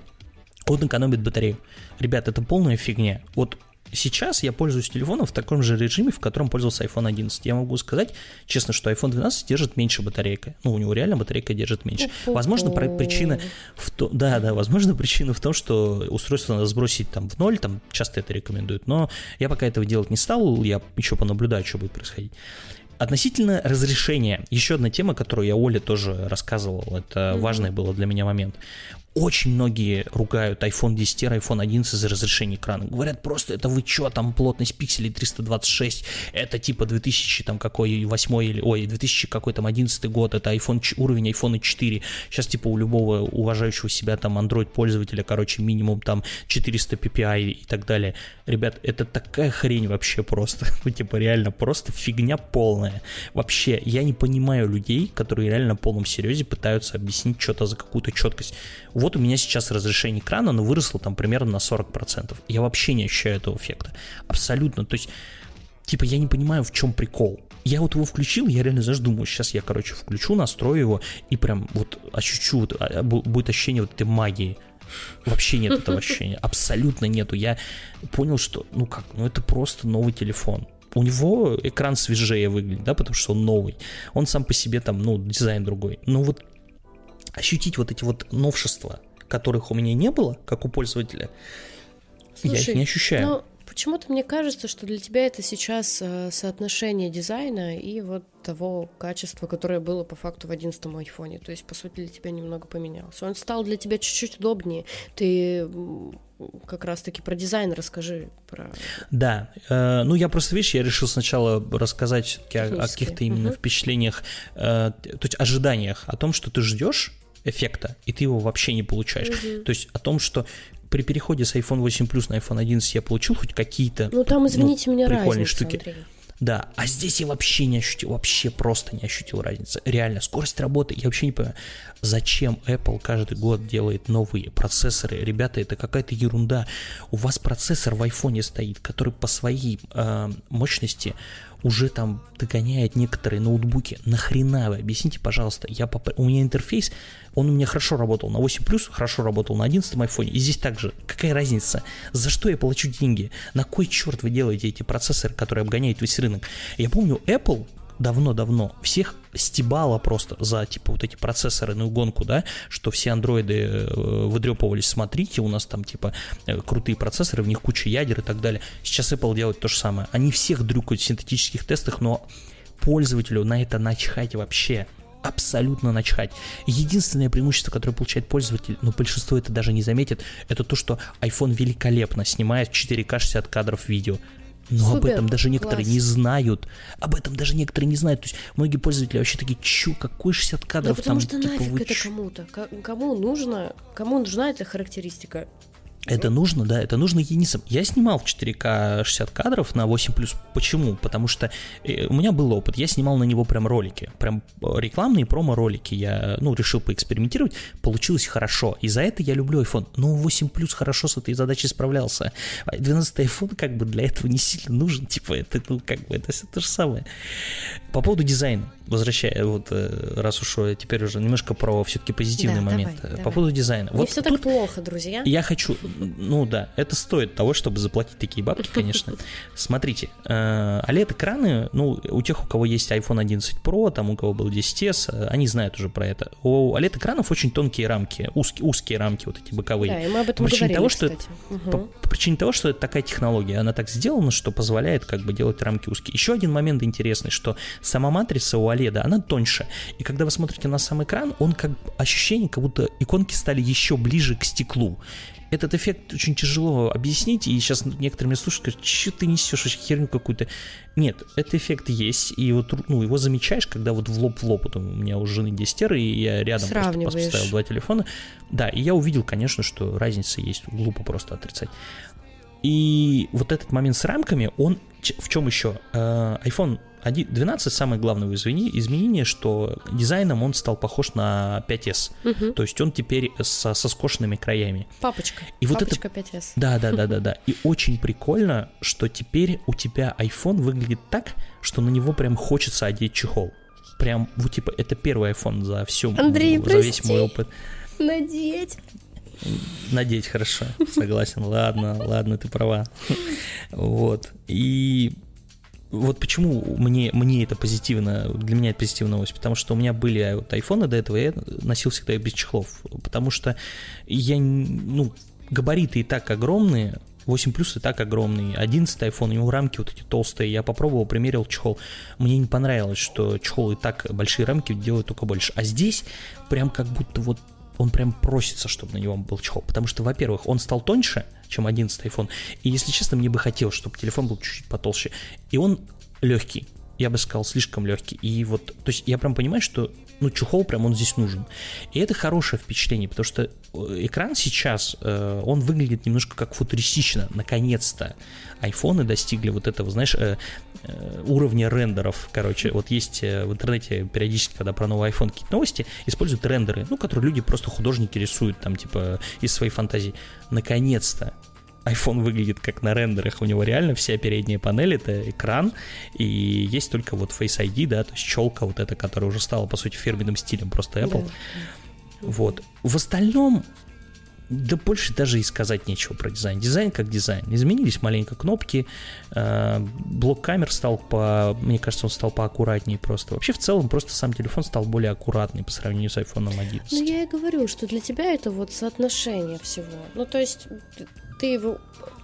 он экономит батарею. Ребят, это полная фигня. Вот сейчас я пользуюсь телефоном в таком же режиме, в котором пользовался айфон одиннадцать. Я могу сказать честно, что айфон двенадцать держит меньше батарейка. Ну, у него реально батарейка держит меньше. Возможно, причина в том, да, да, возможно, причина в том, что устройство надо сбросить там в ноль, там часто это рекомендуют. Но я пока этого делать не стал, я еще понаблюдаю, что будет происходить. Относительно разрешения, еще одна тема, которую я Оле тоже рассказывал, это mm-hmm. важный был для меня момент. Очень многие ругают айфон десять, айфон одиннадцать за разрешение экрана. Говорят просто, это вы что, там плотность пикселей триста двадцать шесть, это типа две тысячи там какой восьмой или ой, две тысячи какой там одиннадцатый год, это iPhone, уровень айфон четыре. Сейчас типа у любого уважающего себя там Android пользователя, короче, минимум там четыреста пи пи ай и так далее. Ребят, это такая хрень вообще просто, ну типа реально просто фигня полная. Вообще, я не понимаю людей, которые реально на полном серьезе пытаются объяснить что-то за какую-то четкость. Вот у меня сейчас разрешение экрана, оно выросло там примерно на сорок процентов. Я вообще не ощущаю этого эффекта. Абсолютно. То есть, типа, я не понимаю, в чем прикол. Я вот его включил, я реально, знаешь, думаю, сейчас я, короче, включу, настрою его, и прям вот ощущу, вот, будет ощущение вот этой магии. Вообще нет этого ощущения. Абсолютно нету. Я понял, что, ну как, ну это просто новый телефон. У него экран свежее выглядит, да, потому что он новый. Он сам по себе там, ну, дизайн другой. Но вот ощутить вот эти вот новшества, которых у меня не было, как у пользователя, слушай, я их не ощущаю. Но почему-то мне кажется, что для тебя это сейчас соотношение дизайна и вот того качества, которое было по факту в одиннадцатом айфоне. То есть, по сути, для тебя немного поменялось. Он стал для тебя чуть-чуть удобнее. Ты как раз-таки про дизайн расскажи. Про... Да. Э, ну, я просто, видишь, я решил сначала рассказать все-таки о, о каких-то именно угу. впечатлениях, э, то есть ожиданиях, о том, что ты ждешь эффекта, и ты его вообще не получаешь. Угу. То есть о том, что при переходе с айфон восемь плюс на айфон одиннадцать я получил хоть какие-то ну, там, извините, ну, меня прикольные разница, штуки. Андрей. Да, а здесь я вообще не ощутил, вообще просто не ощутил разницы. Реально, скорость работы, я вообще не понимаю, зачем Apple каждый год делает новые процессоры. Ребята, это какая-то ерунда. У вас процессор в айфоне стоит, который по своей э, мощности уже там догоняет некоторые ноутбуки. Нахрена вы? Объясните, пожалуйста. Я поп... У меня интерфейс, он у меня хорошо работал на восемь плюс, хорошо работал на одиннадцатом айфоне. И здесь также. Какая разница? За что я плачу деньги? На кой черт вы делаете эти процессоры, которые обгоняют весь рынок? Я помню, Apple давно-давно всех стебало просто за, типа, вот эти процессорную гонку, да, что все андроиды выдрепывались, смотрите, у нас там, типа, крутые процессоры, в них куча ядер и так далее. Сейчас Apple делает то же самое. Они всех дрюкают в синтетических тестах, но пользователю на это начхать вообще. Абсолютно начхать. Единственное преимущество, которое получает пользователь, но большинство это даже не заметит, это то, что iPhone великолепно снимает четыре ка шестьдесят кадров видео. Но супер, об этом даже некоторые класс. Не знают. Об этом даже некоторые не знают. То есть многие пользователи вообще такие, чё, какой шестьдесят кадров да, там? Потому что типа, нафиг это чё? Кому-то. Кому нужно, кому нужна эта характеристика? Это нужно, да, это нужно единицам. Я снимал в четыре ка шестьдесят кадров на восемь плюс. Почему? Потому что у меня был опыт. Я снимал на него прям ролики, прям рекламные промо-ролики. Я, ну, решил поэкспериментировать. Получилось хорошо. И за это я люблю iPhone. Но восемь плюс хорошо с этой задачей справлялся. двенадцатый iPhone как бы для этого не сильно нужен. Типа это, ну, как бы это все то же самое. По поводу дизайна, возвращая, вот раз уж теперь уже немножко про все-таки позитивный да, момент. Давай, По давай. поводу дизайна. Не вот все так плохо, друзья. Я хочу... Ну да, это стоит того, чтобы заплатить такие бабки, конечно. Смотрите, OLED-экраны, ну, у тех, у кого есть айфон одиннадцать про, там, у кого был десять эс, они знают уже про это. У OLED-экранов очень тонкие рамки, узкие, узкие рамки, вот эти боковые. Да, и мы об этом по причине говорили, того, что кстати. Это, угу. по, по причине того, что это такая технология, она так сделана, что позволяет как бы делать рамки узкие. Еще один момент интересный, что сама матрица у OLED, она тоньше. И когда вы смотрите на сам экран, он как ощущение, как будто иконки стали еще ближе к стеклу. Этот эффект очень тяжело объяснить, и сейчас некоторые меня слушают, говорят, что ты несешь херню какую-то. Нет, этот эффект есть, и вот, ну, его замечаешь, когда вот в лоб в лоб, вот у меня у жены десять эр, и я рядом просто поставил два телефона. Да, и я увидел, конечно, что разница есть, глупо просто отрицать. И вот этот момент с рамками, он в чем еще? iPhone двенадцать, самое главное изменение, что дизайном он стал похож на пять эс. Угу. То есть он теперь со, со скошенными краями. Папочка. И папочка вот это... пять эс. Да, да, да, да, да. И очень прикольно, что теперь у тебя iPhone выглядит так, что на него прям хочется одеть чехол. Прям, вот типа, это первый iPhone за всю, Андрей, за прости. Весь мой опыт. Надеть. Надеть, хорошо, согласен. Ладно, ладно, ты права. Вот. И вот почему мне, мне это позитивно, для меня это позитивная новость, потому что у меня были вот айфоны до этого, я носил всегда их без чехлов, потому что я, ну, габариты и так огромные, восемь плюс и так огромный, одиннадцатый iPhone, у него рамки вот эти толстые, я попробовал, примерил чехол, мне не понравилось, что чехол и так большие рамки делают только больше, а здесь прям как будто вот он прям просится, чтобы на него был чехол, потому что, во-первых, он стал тоньше, чем одиннадцатый iPhone, и, если честно, мне бы хотелось, чтобы телефон был чуть-чуть потолще, и он легкий, я бы сказал, слишком легкий, и вот, то есть я прям понимаю, что, ну, чехол прям он здесь нужен, и это хорошее впечатление, потому что экран сейчас, э, он выглядит немножко как футуристично, наконец-то айфоны достигли вот этого, знаешь, э, э, уровня рендеров, короче, вот есть э, в интернете периодически, когда про новый iPhone какие-то новости, используют рендеры, ну, которые люди, просто художники рисуют там, типа, из своей фантазии, наконец-то iPhone выглядит как на рендерах, у него реально вся передняя панель — это экран, и есть только вот Face ай ди, да, то есть челка вот эта, которая уже стала, по сути, фирменным стилем просто Apple. Да. Вот. В остальном, да больше даже и сказать нечего про дизайн. Дизайн как дизайн. Изменились маленько кнопки, блок камер стал по... Мне кажется, он стал поаккуратнее просто. Вообще, в целом, просто сам телефон стал более аккуратный по сравнению с айфон одиннадцать. Ну, я и говорю, что для тебя это вот соотношение всего. Ну, то есть... Ты его...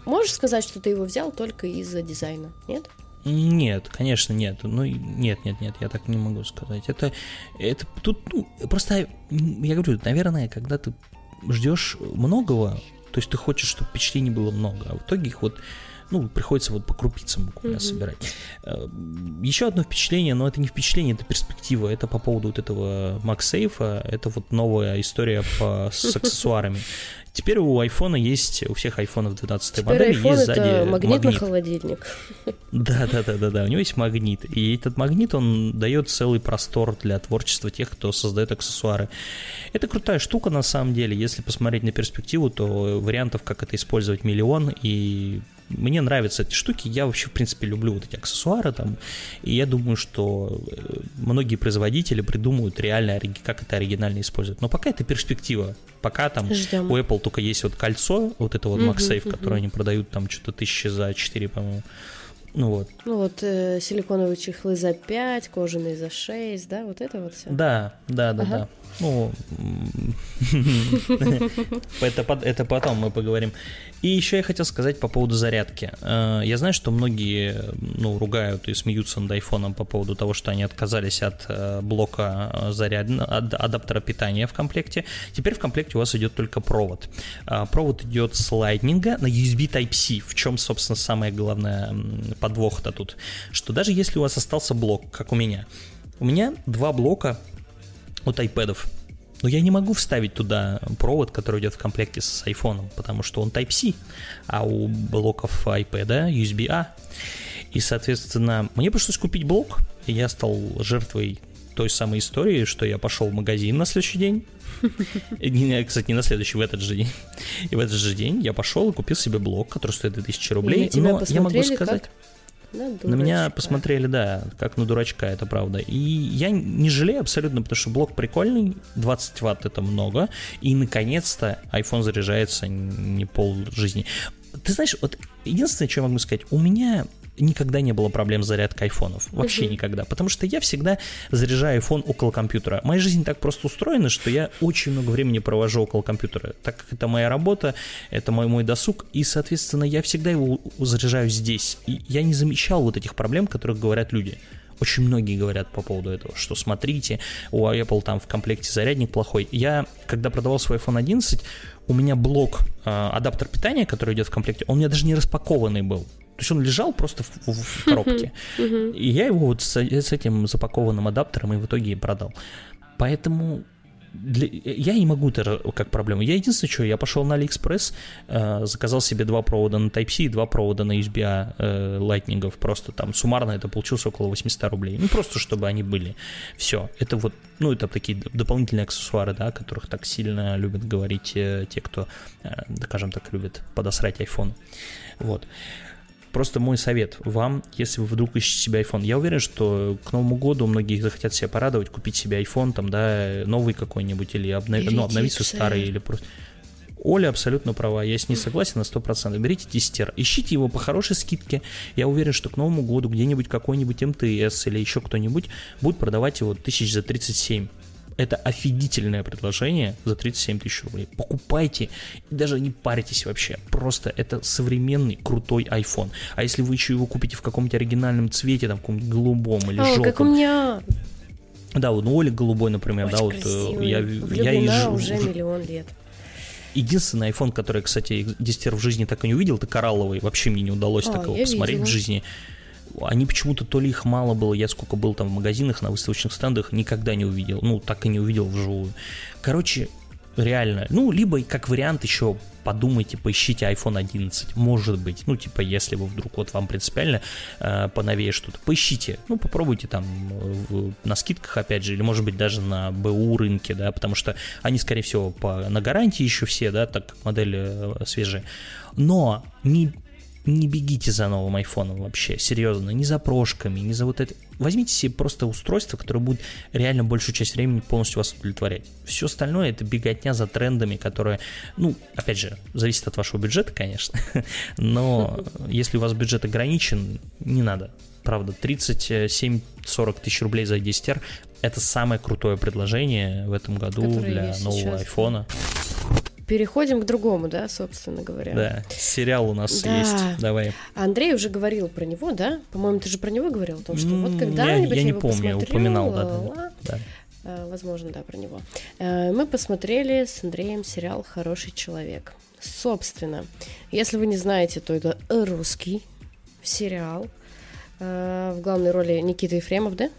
Можешь сказать, что ты его взял только из-за дизайна, нет? Нет, конечно, нет. Ну, нет, нет, нет, я так не могу сказать. Это, это тут, ну, просто, я говорю, наверное, когда ты ждешь многого, то есть ты хочешь, чтобы впечатлений было много, а в итоге их вот, ну, приходится вот по крупицам буквально mm-hmm. собирать. Еще одно впечатление, но это не впечатление, это перспектива, это по поводу вот этого MagSafe, это вот новая история по, с аксессуарами. Теперь у айфона есть, у всех айфонов двенадцатой модели есть сзади это магнит. магнит на холодильник. Да-да-да, у него есть магнит. И этот магнит, он дает целый простор для творчества тех, кто создает аксессуары. Это крутая штука, на самом деле. Если посмотреть на перспективу, то вариантов, как это использовать, миллион. И мне нравятся эти штуки. Я вообще, в принципе, люблю вот эти аксессуары там. И я думаю, что многие производители придумают реально, как это оригинально использовать. Но пока это перспектива. Пока там Ждем. У Apple только есть вот кольцо, вот это вот угу, MagSafe, угу. которое они продают там что-то тысячи за четыре, по-моему. Ну вот. Ну вот э, силиконовые чехлы за пять, кожаные за шесть, да, вот это вот все. Да, да, да, ага. да. Ну, это потом мы поговорим. И еще я хотел сказать по поводу зарядки. Я знаю, что многие, ну, ругают и смеются над айфоном по поводу того, что они отказались от блока зарядного, от адаптера питания в комплекте. Теперь в комплекте у вас идет только провод. Провод идет с Lightning на ю эс би тайп си. В чем, собственно, самая главная подвох-то тут? Что даже если у вас остался блок, как у меня. У меня два блока от айпэдов. Но я не могу вставить туда провод, который идет в комплекте с айфоном, потому что он тайп си, а у блоков iPad ю эс би-A. И, соответственно, мне пришлось купить блок, и я стал жертвой той самой истории, что я пошел в магазин на следующий день. Кстати, не на следующий, в этот же день. И в этот же день я пошел и купил себе блок, который стоит две тысячи рублей. Но я могу сказать... На, на меня посмотрели, да, как на дурачка, это правда. И я не жалею абсолютно, потому что блок прикольный, двадцать ватт это много, и наконец-то iPhone заряжается не пол жизни. Ты знаешь, вот единственное, что я могу сказать, у меня никогда не было проблем с зарядкой айфонов. Вообще uh-huh. никогда. Потому что я всегда заряжаю iPhone около компьютера. Моя жизнь так просто устроена, что я очень много времени провожу около компьютера, так как это моя работа, это мой, мой досуг. И, соответственно, я всегда его заряжаю здесь. И я не замечал вот этих проблем, о которых говорят люди. Очень многие говорят по поводу этого, что смотрите, у Apple там в комплекте зарядник плохой. Я, когда продавал свой айфон одиннадцать, у меня блок, э, адаптер питания, который идет в комплекте, он у меня даже не распакованный был. То есть он лежал просто в, в, в коробке. И я его вот с, с этим запакованным адаптером и в итоге и продал. Поэтому Для... Я не могу это как проблему. Я единственное, что я пошел на AliExpress, э, заказал себе два провода на Type-C и два провода на ю эс би-A э, Lightning. Просто там суммарно это получилось около восемьсот рублей. Ну, просто чтобы они были. Все. Это вот, ну, это такие дополнительные аксессуары, да, о которых так сильно любят говорить э, те, кто, э, скажем так, любит подосрать iPhone. Вот. Просто мой совет вам, если вы вдруг ищете себе iPhone. Я уверен, что к Новому году многие захотят себя порадовать, купить себе iPhone, там, да, новый какой-нибудь, или, обнов... или ну, обновить свой старый, или просто... Оля абсолютно права, я с ней согласен на сто процентов. Берите тестер, ищите его по хорошей скидке. Я уверен, что к Новому году где-нибудь какой-нибудь эм тэ эс или еще кто-нибудь будет продавать его тысяч за тридцать семь. Это офигительное предложение за тридцать семь тысяч рублей. Покупайте и даже не паритесь вообще. Просто это современный крутой iPhone. А если вы еще его купите в каком-то оригинальном цвете, там, в каком-нибудь голубом или О, желтом. Как у меня... Да, вот, ну, Оля голубой, например. Очень да, красивый. Вот, я, влюблена я уже, уже миллион лет. Единственный iPhone, который, кстати, десять эр в жизни так и не увидел, это коралловый. Вообще мне не удалось а, так его посмотреть видела. В жизни. Они почему-то, то ли их мало было, я сколько был там в магазинах, на выставочных стендах, никогда не увидел, ну, так и не увидел вживую. Короче, реально, ну, либо, как вариант, еще подумайте, поищите iPhone одиннадцать, может быть, ну, типа, если вы вдруг, вот вам принципиально э, поновее что-то, поищите, ну, попробуйте там в, на скидках, опять же, или, может быть, даже на бэ у рынке, да, потому что они, скорее всего, по, на гарантии еще все, да, так как модели э, свежие, но не... Не бегите за новым айфоном вообще, серьезно, не за прошками, не за вот это. Возьмите себе просто устройство, которое будет реально большую часть времени полностью вас удовлетворять. Все остальное — это беготня за трендами, которые, ну, опять же, зависит от вашего бюджета, конечно. Но если у вас бюджет ограничен, не надо. Правда, тридцать семь - сорок тысяч рублей за десять эр — это самое крутое предложение в этом году для нового айфона. Переходим к другому, да, собственно говоря. Да, сериал у нас да. есть, давай. Андрей уже говорил про него, да? По-моему, ты же про него говорил, о том, что вот когда-нибудь я, я, я не его помню, упоминал, да, да, да. А, возможно, да, про него. А, мы посмотрели с Андреем сериал «Хороший человек». Собственно, если вы не знаете, то это русский сериал. А, в главной роли Никита Ефремов, да?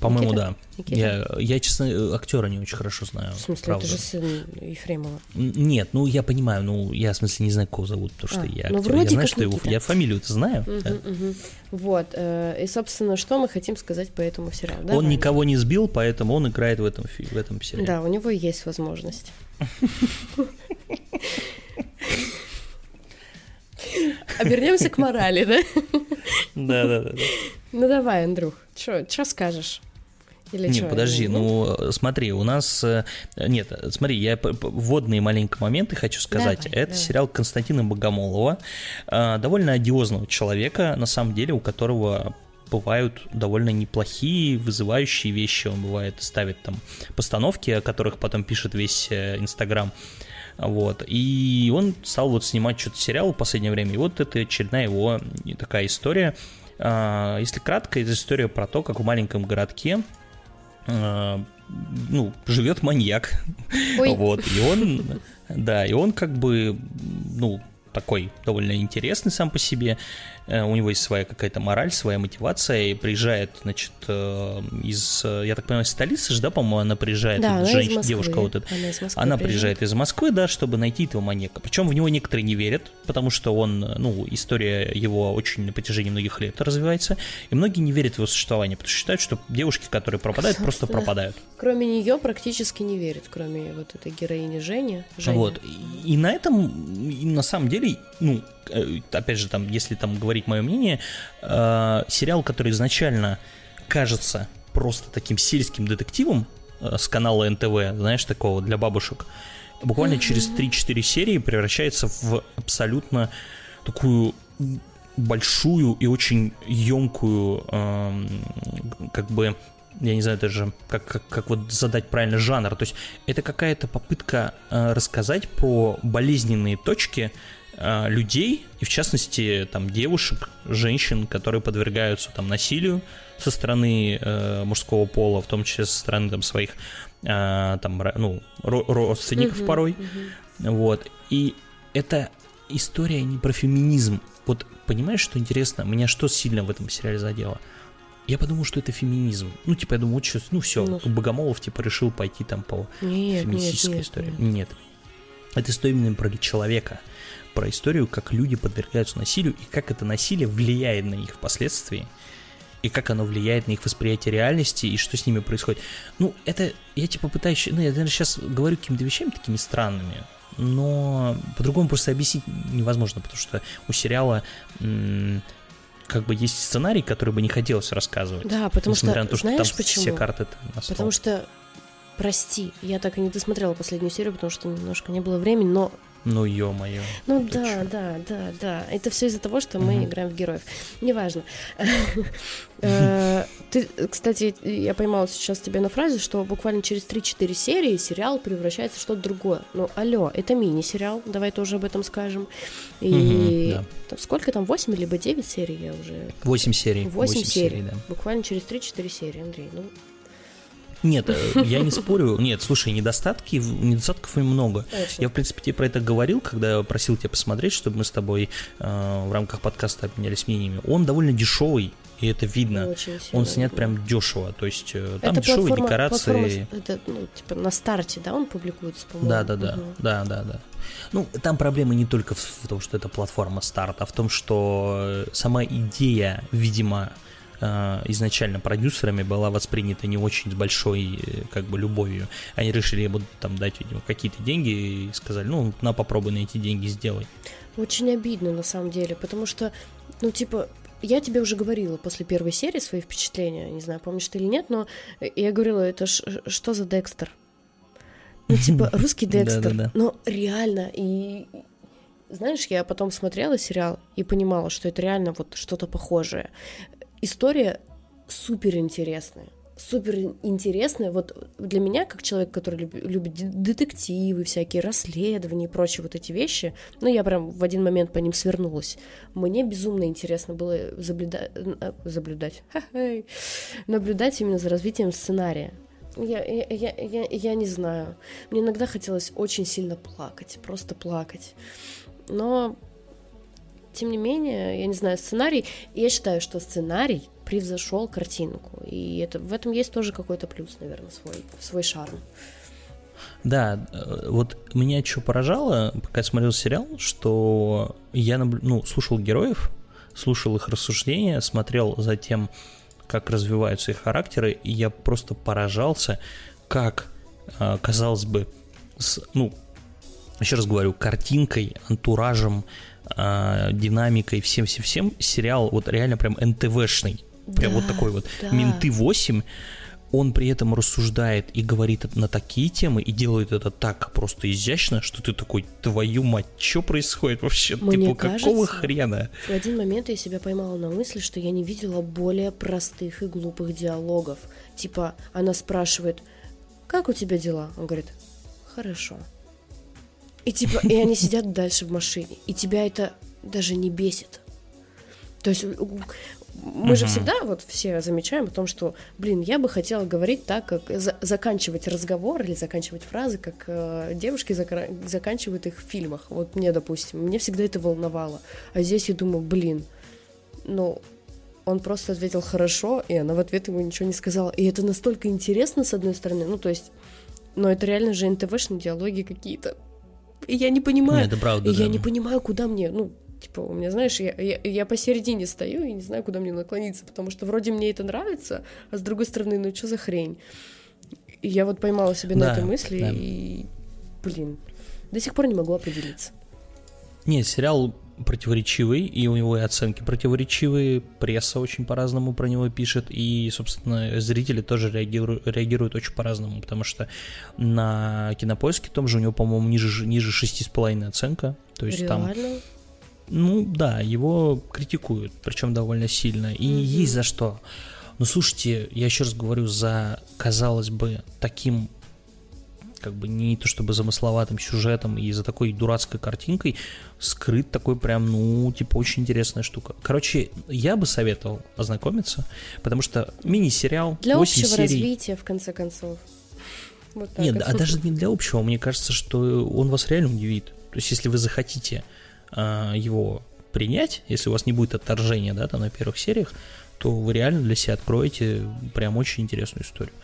По-моему, Никита? Да. Никита? Я, я, честно, актера не очень хорошо знаю. В смысле, правда. Это же сын Ефремова. Нет, ну я понимаю, ну я в смысле не знаю, кого зовут, потому а, что я актер. Ну, вроде я знаю, как что его, я фамилию-то знаю. Угу, да. Угу. Вот, э, и, собственно, что мы хотим сказать по этому сериалу. Да, он правильно? Никого не сбил, поэтому он играет в этом, в этом сериале. Да, у него есть возможность. А вернемся к морали, да? Да, да, да. Ну давай, Андрюх, что скажешь? Или не, чё, подожди, или... ну смотри, у нас... Нет, смотри, я вводные маленькие моменты хочу сказать. Давай, это давай. Сериал Константина Богомолова, довольно одиозного человека, на самом деле, у которого... бывают довольно неплохие, вызывающие вещи. Он бывает ставит там постановки, о которых потом пишет весь Инстаграм. Вот. И он стал вот снимать что-то сериал в последнее время. И вот это очередная его такая история. Если кратко, это история про то, как в маленьком городке ну, живет маньяк. Ой. Вот. И он, да, и он как бы, ну, такой довольно интересный сам по себе. У него есть своя какая-то мораль, своя мотивация. И приезжает, значит, из, я так понимаю, из столицы же, да, по-моему, она приезжает. Да, она женщина, из Москвы. Девушка вот эта. Она, из Москвы она приезжает. приезжает из Москвы, да, чтобы найти этого маньяка. Причем в него некоторые не верят, потому что он, ну, история его очень на протяжении многих лет развивается. И многие не верят в его существование, потому что считают, что девушки, которые пропадают, Собственно. просто пропадают. Кроме нее практически не верят, кроме вот этой героини Жени. Женя. Вот. И на этом, и на самом деле, ну, опять же, там, если там говорить мое мнение, э, сериал, который изначально кажется просто таким сельским детективом э, с канала эн тэ вэ, знаешь, такого для бабушек, буквально mm-hmm. через три-четыре серии превращается в абсолютно такую большую и очень емкую, э, как бы, я не знаю даже, как, как, как вот задать правильно жанр. То есть это какая-то попытка э, рассказать про болезненные точки людей, и в частности там девушек, женщин, которые подвергаются там насилию со стороны э, мужского пола, в том числе со стороны там своих э, там, ну, ро- родственников mm-hmm, порой. Mm-hmm. Вот. И это история не про феминизм. Вот понимаешь, что интересно? Меня что сильно в этом сериале задело? Я подумал, что это феминизм. Ну, типа, я думал, вот сейчас, ну, все, ну, Богомолов, типа, решил пойти там по нет, феминистической нет, нет, истории. Нет. нет. Это история именно про человека, про историю, как люди подвергаются насилию, и как это насилие влияет на них впоследствии, и как оно влияет на их восприятие реальности, и что с ними происходит. Ну, это, я, типа, пытаюсь... Ну, я, наверное, сейчас говорю какими-то вещами такими странными, но по-другому просто объяснить невозможно, потому что у сериала... М- как бы есть сценарий, который бы не хотелось рассказывать. Да, потому что, на то, что знаешь почему? Все карты на стол. Потому что, прости, я так и не досмотрела последнюю серию, потому что немножко не было времени, но... Ну, ё-моё. Ну, да, чё? да, да, да. Это все из-за того, что mm-hmm. мы играем в героев. Неважно. Ты, кстати, я поймала сейчас тебя на фразе, что буквально через три-четыре серии сериал превращается в что-то другое. Ну, алло, это мини-сериал, давай тоже об этом скажем. И сколько там, восемь либо девять серий я уже... восемь серий. восемь серий, да. Буквально через три-четыре серии, Андрей, ну... Нет, я не спорю. Нет, слушай, недостатки, недостатков и много. Очень. Я, в принципе, тебе про это говорил, когда просил тебя посмотреть, чтобы мы с тобой э, в рамках подкаста обменялись мнениями. Он довольно дешевый, и это видно. Он снят прям дешево. То есть э, там это дешевые платформа, декорации. Платформа, это, ну, типа на старте, да, он публикуется, по-моему. Да, да, да, угу. да, да, да. Ну, там проблема не только в том, что это платформа старт, а в том, что сама идея, видимо, изначально продюсерами была воспринята не очень с большой, как бы, любовью. Они решили ему там дать, видимо, какие-то деньги и сказали, ну, на, попробуй на эти деньги сделай. Очень обидно, на самом деле, потому что, ну, типа, я тебе уже говорила после первой серии свои впечатления, не знаю, помнишь ты или нет, но я говорила, это ж, что за Декстер? Ну, типа, русский Декстер, но реально, и... Знаешь, я потом смотрела сериал и понимала, что это реально вот что-то похожее. История суперинтересная, суперинтересная. Вот для меня, как человек, который люб, любит детективы, всякие расследования и прочие вот эти вещи, ну, я прям в один момент по ним свернулась. Мне безумно интересно было заблюда... заблюдать, ха-хай, наблюдать именно за развитием сценария. Я, я, я, я, я не знаю. Мне иногда хотелось очень сильно плакать, просто плакать. Но... Тем не менее, я не знаю, сценарий... Я считаю, что сценарий превзошел картинку. И это, в этом есть тоже какой-то плюс, наверное, свой, свой шарм. Да, вот меня что поражало, пока я смотрел сериал, что я наблю... ну, слушал героев, слушал их рассуждения, смотрел за тем, как развиваются их характеры, и я просто поражался, как, казалось бы, с, ну, еще раз говорю, картинкой, антуражем, динамикой, всем-всем-всем, сериал вот реально прям эн-тэ-вэ-шный, прям да, вот такой вот, да. «Менты восемь», он при этом рассуждает и говорит на такие темы, и делает это так просто изящно, что ты такой, твою мать, что происходит вообще? Мне типа, кажется, какого хрена? В один момент я себя поймала на мысли, что я не видела более простых и глупых диалогов. Типа, она спрашивает, как у тебя дела? Он говорит, хорошо. И типа, и они сидят дальше в машине, и тебя это даже не бесит. То есть мы uh-huh. же всегда вот все замечаем о том, что, блин, я бы хотела говорить так, как за- заканчивать разговор или заканчивать фразы, как э, девушки зак- заканчивают их в фильмах. Вот мне, допустим, мне всегда это волновало. А здесь я думаю, блин, ну, он просто ответил хорошо, и она в ответ ему ничего не сказала. И это настолько интересно, с одной стороны, ну, то есть, но это реально же эн-тэ-вэ-шные диалоги какие-то. И я не понимаю, Нет, это правда, и да. я не понимаю, куда мне, ну, типа, у меня, знаешь, я, я, я посередине стою и не знаю, куда мне наклониться, потому что вроде мне это нравится, а с другой стороны, ну, что за хрень? И я вот поймала себя да, на этой мысли да. и, блин, до сих пор не могу определиться. Нет, сериал противоречивый, и у него и оценки противоречивые, пресса очень по-разному про него пишет, и, собственно, зрители тоже реагируют, реагируют очень по-разному, потому что на Кинопоиске том же у него, по-моему, ниже, ниже шесть с половиной оценка, то есть Реально? там... Ну, да, его критикуют, причем довольно сильно, и mm-hmm. есть за что. Но, слушайте, я еще раз говорю, за, казалось бы, таким... как бы не то чтобы замысловатым сюжетом и за такой дурацкой картинкой скрыт такой прям, ну, типа, очень интересная штука. Короче, я бы советовал ознакомиться, потому что мини-сериал для общего серий... развития, в конце концов. Вот так. Нет, а даже не для общего, мне кажется, что он вас реально удивит. То есть, если вы захотите э, его принять, если у вас не будет отторжения, да, там на первых сериях, то вы реально для себя откроете прям очень интересную историю.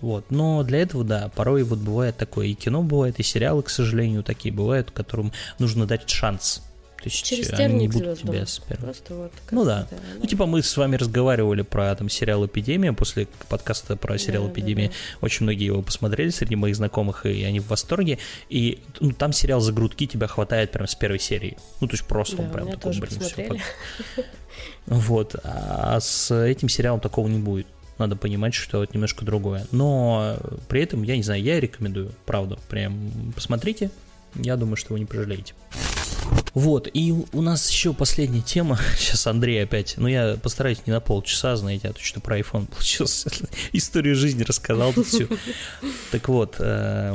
Вот. Но для этого, да, порой вот бывает такое, и кино бывает, и сериалы, к сожалению, такие бывают, которым нужно дать шанс. То есть через тернии будут тебя спервать. Вот ну да. да. Ну типа мы с вами разговаривали про там сериал «Эпидемия» после подкаста про сериал да, «Эпидемия». Да, да. Очень многие его посмотрели среди моих знакомых, и они в восторге. И ну, там сериал за грудки тебя хватает прям с первой серии. Ну то есть просто да, он прям такой, блин, посмотрели. Все. Вот. А с этим сериалом такого не будет. Надо понимать, что это немножко другое. Но при этом, я не знаю, я рекомендую, правда, прям посмотрите. Я думаю, что вы не пожалеете. Вот, и у нас еще последняя тема. Сейчас Андрей опять. Ну, я постараюсь не на полчаса, знаете, а то что про iPhone получилось. Историю жизни рассказал тут всю. Так вот, у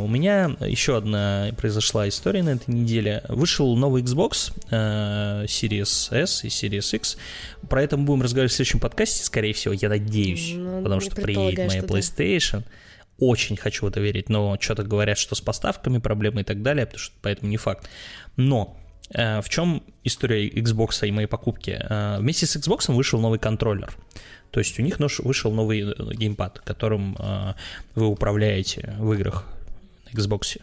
меня еще одна произошла история на этой неделе. Вышел новый Xbox Series S и Series X. Про это мы будем разговаривать в следующем подкасте, скорее всего, я надеюсь. Ну, потому что приедет моя PlayStation. Очень хочу в это верить, но что-то говорят, что с поставками проблемы и так далее, потому что поэтому не факт. Но э, в чем история Xbox и моей покупки? Э, вместе с Xbox вышел новый контроллер. То есть у них вышел новый геймпад, которым э, вы управляете в играх на Xbox.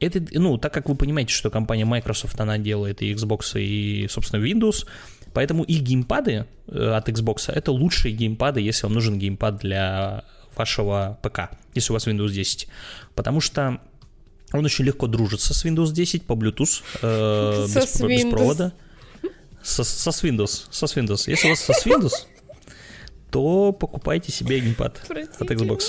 Это, ну, так как вы понимаете, что компания Microsoft, она делает и Xbox, и, собственно, Windows, поэтому их геймпады э, от Xbox это лучшие геймпады, если вам нужен геймпад для вашего ПК, если у вас Windows десять, потому что он очень легко дружится с Windows десять по Bluetooth, э, со без, без провода, со, со, с Windows, со с Windows. Если у вас со с Windows, то покупайте себе геймпад от Xbox.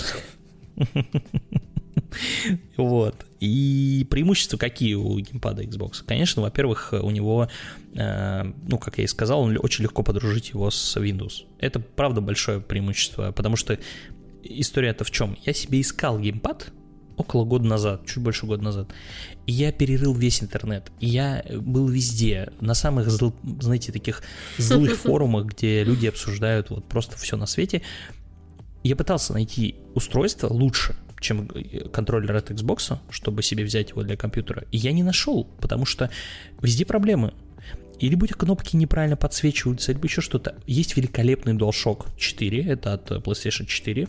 Вот. И преимущества какие у геймпада Xbox? Конечно, во-первых, у него, э, ну, как я и сказал, он очень легко подружить его с Windows. Это, правда, большое преимущество, потому что история-то в чем? Я себе искал геймпад около года назад, чуть больше года назад. И я перерыл весь интернет. И я был везде, на самых, зл, знаете, таких злых форумах, где люди обсуждают вот просто все на свете. Я пытался найти устройство лучше, чем контроллер от Xbox, чтобы себе взять его для компьютера. И я не нашел, потому что везде проблемы. И либо кнопки неправильно подсвечиваются, либо еще что-то. Есть великолепный DualShock четыре, это от PlayStation четыре.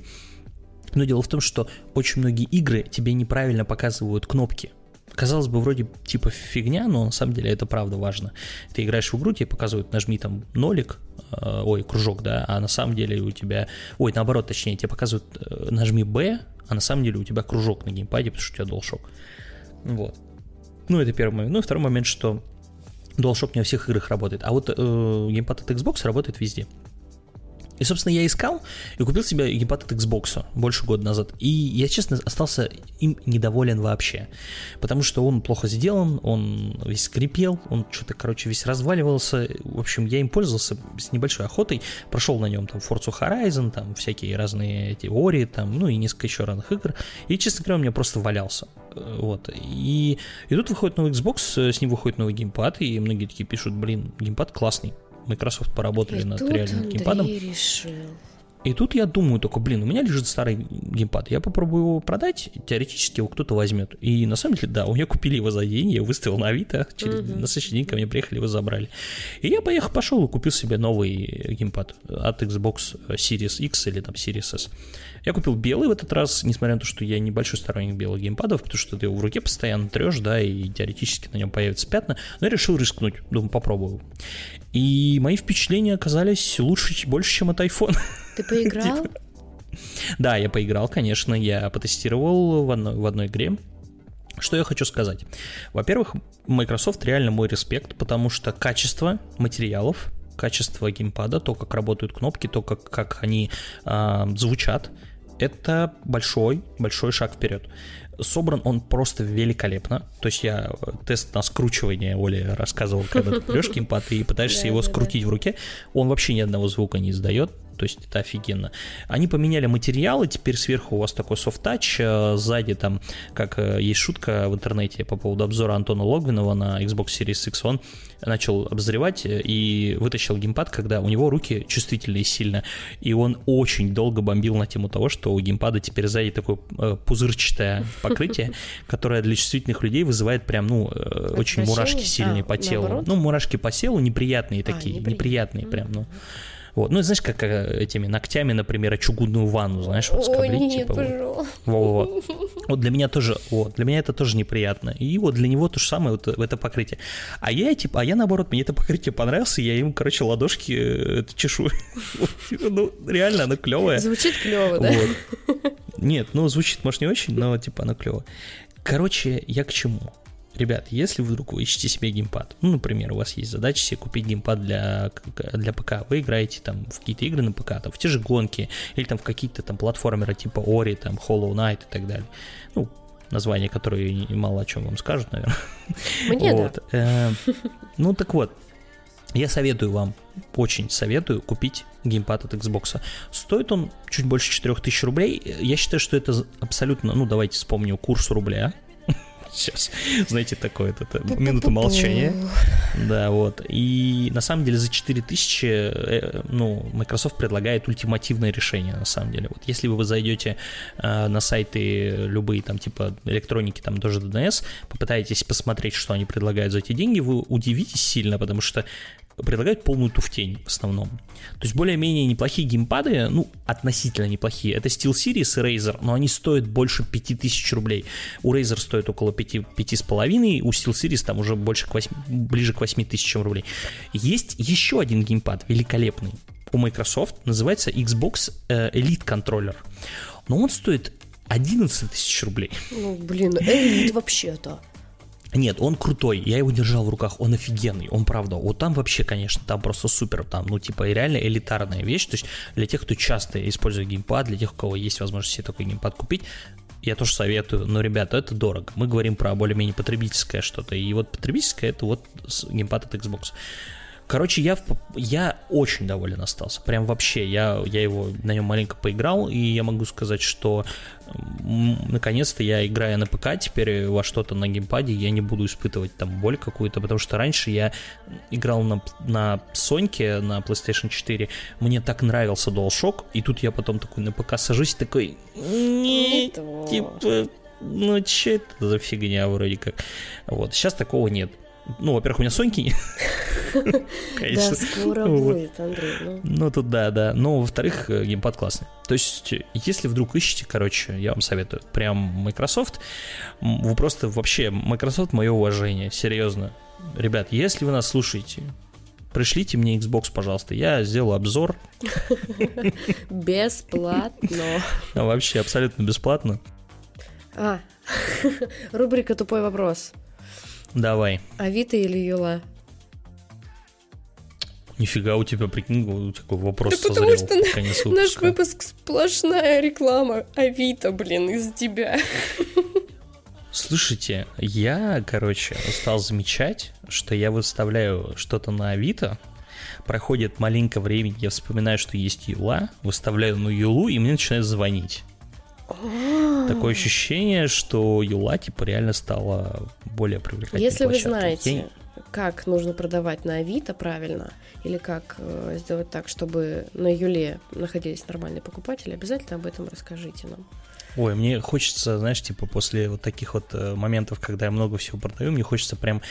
Но дело в том, что очень многие игры тебе неправильно показывают кнопки. Казалось бы, вроде типа фигня, но на самом деле это правда важно. Ты играешь в игру, тебе показывают, нажми там нолик, э, ой, кружок, да, а на самом деле у тебя... Ой, наоборот, точнее, тебе показывают, э, нажми B, а на самом деле у тебя кружок на геймпаде, потому что у тебя DualShock. Вот. Ну, это первый момент. Ну, и второй момент, что DualShock не во всех играх работает, а вот э, геймпад от Xbox работает везде. И, собственно, я искал и купил себе геймпад от Xbox больше года назад. И я, честно, остался им недоволен вообще, потому что он плохо сделан, он весь скрипел, он что-то, короче, весь разваливался. В общем, я им пользовался с небольшой охотой, прошел на нем там Forza Horizon, там всякие разные теории, там, ну и несколько еще разных игр. И, честно говоря, он мне просто валялся. Вот. И, и тут выходит новый Xbox, с ним выходит новый геймпад, и многие такие пишут, блин, геймпад классный. Microsoft поработали и над реальным геймпадом. Решил. И тут я думаю только, блин, у меня лежит старый геймпад, я попробую его продать, теоретически его кто-то возьмет. И на самом деле, да, у меня купили его за день, я выставил на Авито, через, uh-huh. на следующий день ко мне приехали, его забрали. И я поехал, пошел и купил себе новый геймпад от Xbox Series X или там Series S. Я купил белый в этот раз, несмотря на то, что я небольшой сторонник белых геймпадов, потому что ты его в руке постоянно трешь, да, и теоретически на нем появятся пятна, но я решил рискнуть, думаю, попробую. И мои впечатления оказались лучше, больше, чем от iPhone. Ты поиграл? Да, я поиграл, конечно, я потестировал в одной, в одной игре. Что я хочу сказать? Во-первых, Microsoft реально мой респект, потому что качество материалов, качество геймпада, то, как работают кнопки, то, как, как они э, звучат, это большой, большой шаг вперед. Собран он просто великолепно. То есть я тест на скручивание Оле рассказывал, когда ты берешь геймпад и пытаешься его скрутить в руке. Он вообще ни одного звука не издает. То есть это офигенно. Они поменяли материалы, теперь сверху у вас такой софт-тач, сзади там, как есть шутка в интернете по поводу обзора Антона Логвинова на Xbox Series X, он начал обозревать и вытащил геймпад, когда у него руки чувствительные сильно, и он очень долго бомбил на тему того, что у геймпада теперь сзади такое пузырчатое покрытие, которое для чувствительных людей вызывает прям, ну, очень мурашки сильные по телу. Ну, мурашки по телу неприятные такие, неприятные прям, ну. Вот. Ну, знаешь, как этими ногтями, например, чугунную ванну, знаешь, вот скоблить. Ой, нет, пожалуйста. Вот. Вот для меня тоже, вот, для меня это тоже неприятно. И вот для него то же самое, вот это покрытие. А я, типа, а я наоборот, мне это покрытие понравилось, и я им, короче, ладошки чешу. Ну, реально, оно клевое. Звучит клево, да? Нет, ну, звучит, может, не очень, но, типа, оно клево. Короче, я к чему? Ребят, если вдруг вы ищете себе геймпад, ну, например, у вас есть задача себе купить геймпад для, для ПК, вы играете там в какие-то игры на ПК, там, в те же гонки, или там в какие-то там платформеры типа Ori, там, Hollow Knight и так далее. Ну, названия, которые мало о чем вам скажут, наверное. Мне вот. Да. Ну, так вот, я советую вам, очень советую купить геймпад от Xbox. Стоит он чуть больше четыре тысячи рублей. Я считаю, что это абсолютно, ну, давайте вспомним курс рубля. Сейчас, знаете, такое, это, минута молчания. Да, вот. И на самом деле за четыре тысячи, ну, Microsoft предлагает ультимативное решение, на самом деле. Вот если вы зайдете э, на сайты любые, там, типа, электроники, там, тоже ди эн эс, попытаетесь посмотреть, что они предлагают за эти деньги, вы удивитесь сильно, потому что предлагают полную туфтень в основном. То есть более-менее неплохие геймпады, ну, относительно неплохие, это SteelSeries и Razer, но они стоят больше пять тысяч рублей. У Razer стоит около пять, пять с половиной, у SteelSeries там уже больше к восьми, ближе к восемь тысяч рублей. Есть еще один геймпад великолепный у Microsoft, называется Xbox Elite Controller, но он стоит одиннадцать тысяч рублей. Ну, блин, Elite вообще-то. Нет, он крутой, я его держал в руках, он офигенный, он правда, вот там вообще, конечно, там просто супер, там, ну, типа, реально элитарная вещь, то есть для тех, кто часто использует геймпад, для тех, у кого есть возможность себе такой геймпад купить, я тоже советую, но, ребята, это дорого, мы говорим про более-менее потребительское что-то, и вот потребительское, это вот геймпад от Xbox. Короче, я, я очень доволен остался, прям вообще, я, я его на нем маленько поиграл, и я могу сказать, что наконец-то я, играя на ПК, теперь во что-то на геймпаде, я не буду испытывать там боль какую-то, потому что раньше я играл на, на Соньке, на PlayStation четыре, мне так нравился DualShock, и тут я потом такой на ПК сажусь и такой, не, типа, ну че это за фигня вроде как, вот, сейчас такого нет. Ну, во-первых, у меня Соньки нет. Да, скоро будет, Андрей. Ну, тут да, да. Но, во-вторых, геймпад классный. То есть, если вдруг ищете, короче, я вам советую. Прям Microsoft. Вы просто вообще, Microsoft, мое уважение. Серьезно. Ребят, если вы нас слушаете, пришлите мне Xbox, пожалуйста. Я сделаю обзор. Бесплатно. Вообще, абсолютно бесплатно. А, рубрика «Тупой вопрос». Давай. Авито или Юла? Нифига у тебя, прикинь, такой вопрос да созрел. Потому что конец наш выпуск сплошная реклама Авито, блин, из тебя. Слушайте, я, короче, стал замечать, что я выставляю что-то на Авито, проходит маленько времени, я вспоминаю, что есть Юла, выставляю на Юлу, и мне начинает звонить. Такое ощущение, что Юла типа реально стала более привлекательной. Если площадкой. Вы знаете, я... как нужно продавать на Авито правильно, или как э, сделать так, чтобы на Юле находились нормальные покупатели, обязательно об этом расскажите нам. Ой, мне хочется, знаешь, типа после вот таких вот моментов, когда я много всего продаю, мне хочется прям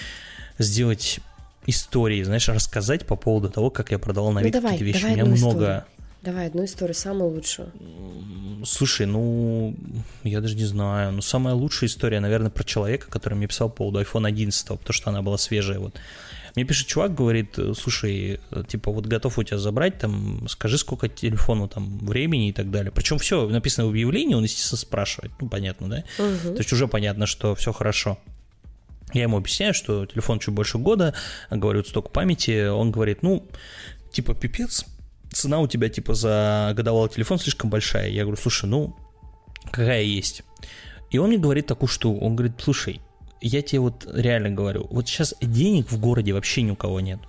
сделать истории, знаешь, рассказать по поводу того, как я продавал на Авито ну, какие-то вещи. У меня много... Историю. Давай одну историю, самую лучшую. Слушай, ну, я даже не знаю. Ну, самая лучшая история, наверное, про человека, который мне писал по поводу айфон одиннадцать, потому что она была свежая. Вот. Мне пишет чувак, говорит, слушай, типа, вот готов у тебя забрать, там, скажи, сколько телефону там времени и так далее. Причем все написано в объявлении, он, естественно, спрашивает. Ну, понятно, да? Угу. То есть уже понятно, что все хорошо. Я ему объясняю, что телефон чуть больше года, говорю, столько памяти. Он говорит, ну, типа, пипец. Цена у тебя, типа, за годовалый телефон слишком большая. Я говорю, слушай, ну, какая есть? И он мне говорит такую штуку. Он говорит, слушай, я тебе вот реально говорю, вот сейчас денег в городе вообще ни у кого нет.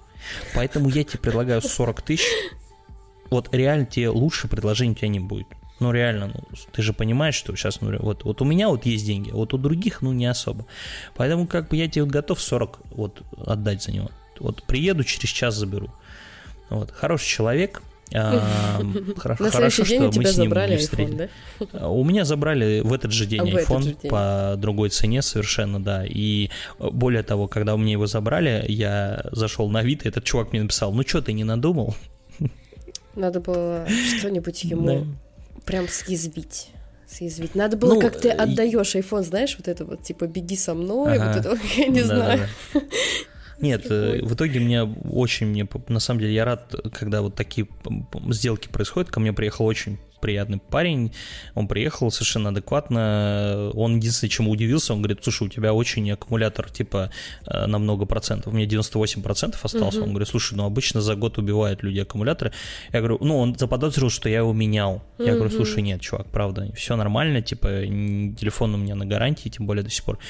Поэтому я тебе предлагаю сорок тысяч. Вот реально тебе лучше предложение у тебя не будет. Ну, реально, ну, ты же понимаешь, что сейчас, ну, вот, вот у меня вот есть деньги, вот у других, ну, не особо. Поэтому как бы я тебе вот готов сорок вот отдать за него. Вот приеду, через час заберу. Вот, хороший человек. Хорошо, хорошо, что мы с ним не встретились. Да? У меня забрали в этот же день а iPhone по другой цене совершенно, да. И более того, когда у меня его забрали, я зашел на Авито, этот чувак мне написал, ну что ты не надумал? Надо было что-нибудь ему прям съязвить. съязвить. Надо было, ну, как ты отдаешь iPhone, знаешь, вот это вот, типа, беги со мной, ага. вот это вот, я не да, знаю. Да, да. Нет, в итоге мне очень, мне, на самом деле, я рад, когда вот такие сделки происходят. Ко мне приехал очень приятный парень, он приехал совершенно адекватно, он единственное, чему удивился, он говорит: слушай, у тебя очень аккумулятор, типа, на много процентов, у меня девяносто восемь процентов осталось, угу. он говорит: слушай, ну обычно за год убивают люди аккумуляторы, я говорю, ну он заподозрил, что я его менял, угу. я говорю: слушай, нет, чувак, правда, все нормально, типа, телефон у меня на гарантии, тем более до сих пор,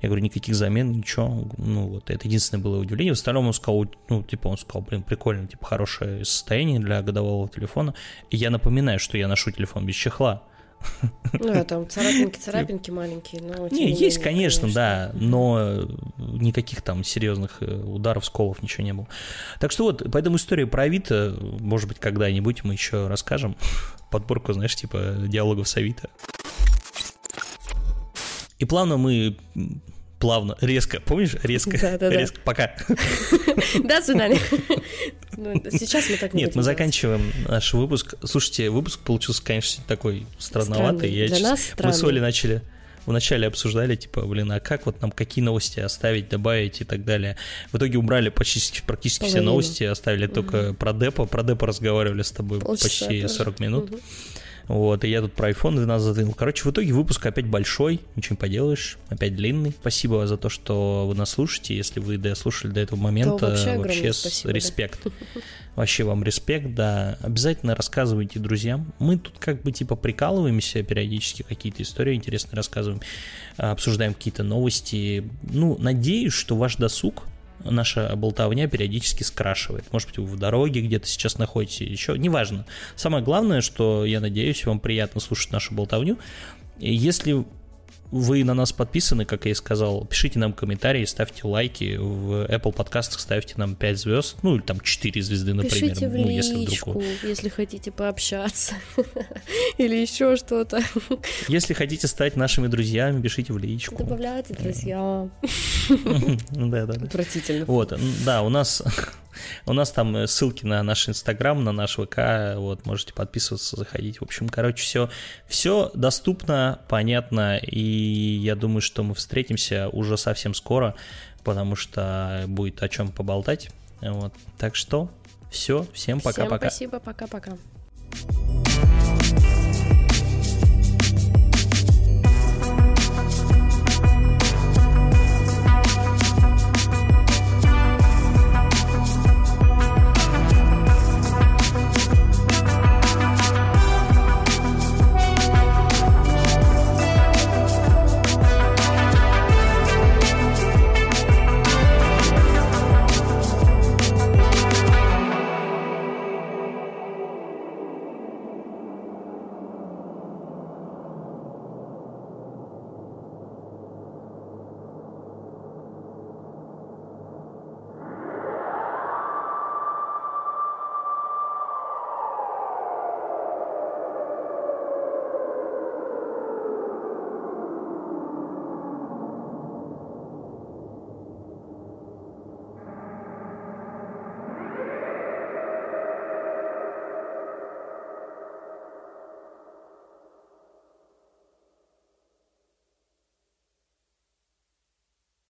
я говорю, никаких замен, ничего, ну вот, это единственное было удивление, в остальном он сказал, ну, типа, он сказал, блин, прикольно, типа, хорошее состояние для годового телефона, и я напоминаю, что я на телефон без чехла. Ну, а там царапинки, царапинки маленькие. Но, не, есть, менее, конечно, конечно, да, но никаких там серьезных ударов, сколов, ничего не было. Так что вот, поэтому история про Авито, может быть, когда-нибудь мы еще расскажем. Подборку, знаешь, типа диалогов с Авито. И плавно мы... Плавно, резко, помнишь? Резко, да, да, резко, да. Пока. До свидания. Сейчас мы так не будем. Нет, мы заканчиваем наш выпуск. Слушайте, выпуск получился, конечно, такой странноватый. Для нас странный. Мы с Олей начали... Вначале обсуждали, типа, блин, а как вот нам какие новости оставить, добавить и так далее. В итоге убрали почти, практически Половину. все новости, оставили угу. только про депо. Про депо разговаривали с тобой Полчаса почти тоже. сорок минут. Угу. Вот, и я тут про iPhone двенадцать задвинул. Короче, в итоге выпуск опять большой, ничего не поделаешь, опять длинный. Спасибо за то, что вы нас слушаете. Если вы дослушали до этого момента, то вообще, вообще спасибо, респект. Да. Вообще вам респект, да. Обязательно рассказывайте друзьям. Мы тут как бы типа прикалываемся периодически, какие-то истории интересные рассказываем, обсуждаем какие-то новости. Ну, надеюсь, что ваш досуг, наша болтовня периодически скрашивает. Может быть, вы в дороге где-то сейчас находитесь, еще, неважно. Самое главное, что, я надеюсь, вам приятно слушать нашу болтовню. Если вы на нас подписаны, как я и сказал, пишите нам комментарии, ставьте лайки. В Apple подкастах ставьте нам пять звезд, ну или там четыре звезды, например. Пишите в личку, ну, если, вдруг... если хотите пообщаться или еще что-то. Если хотите стать нашими друзьями, пишите в личку. Добавляйте друзья. Да, да. Отвратительно. Вот, да, у нас... У нас там ссылки на наш Инстаграм, на наш ВК, вот, можете подписываться, заходить. В общем, короче, все, все доступно, понятно, и я думаю, что мы встретимся уже совсем скоро, потому что будет о чем поболтать, вот. Так что все, всем пока-пока. Всем спасибо, пока-пока.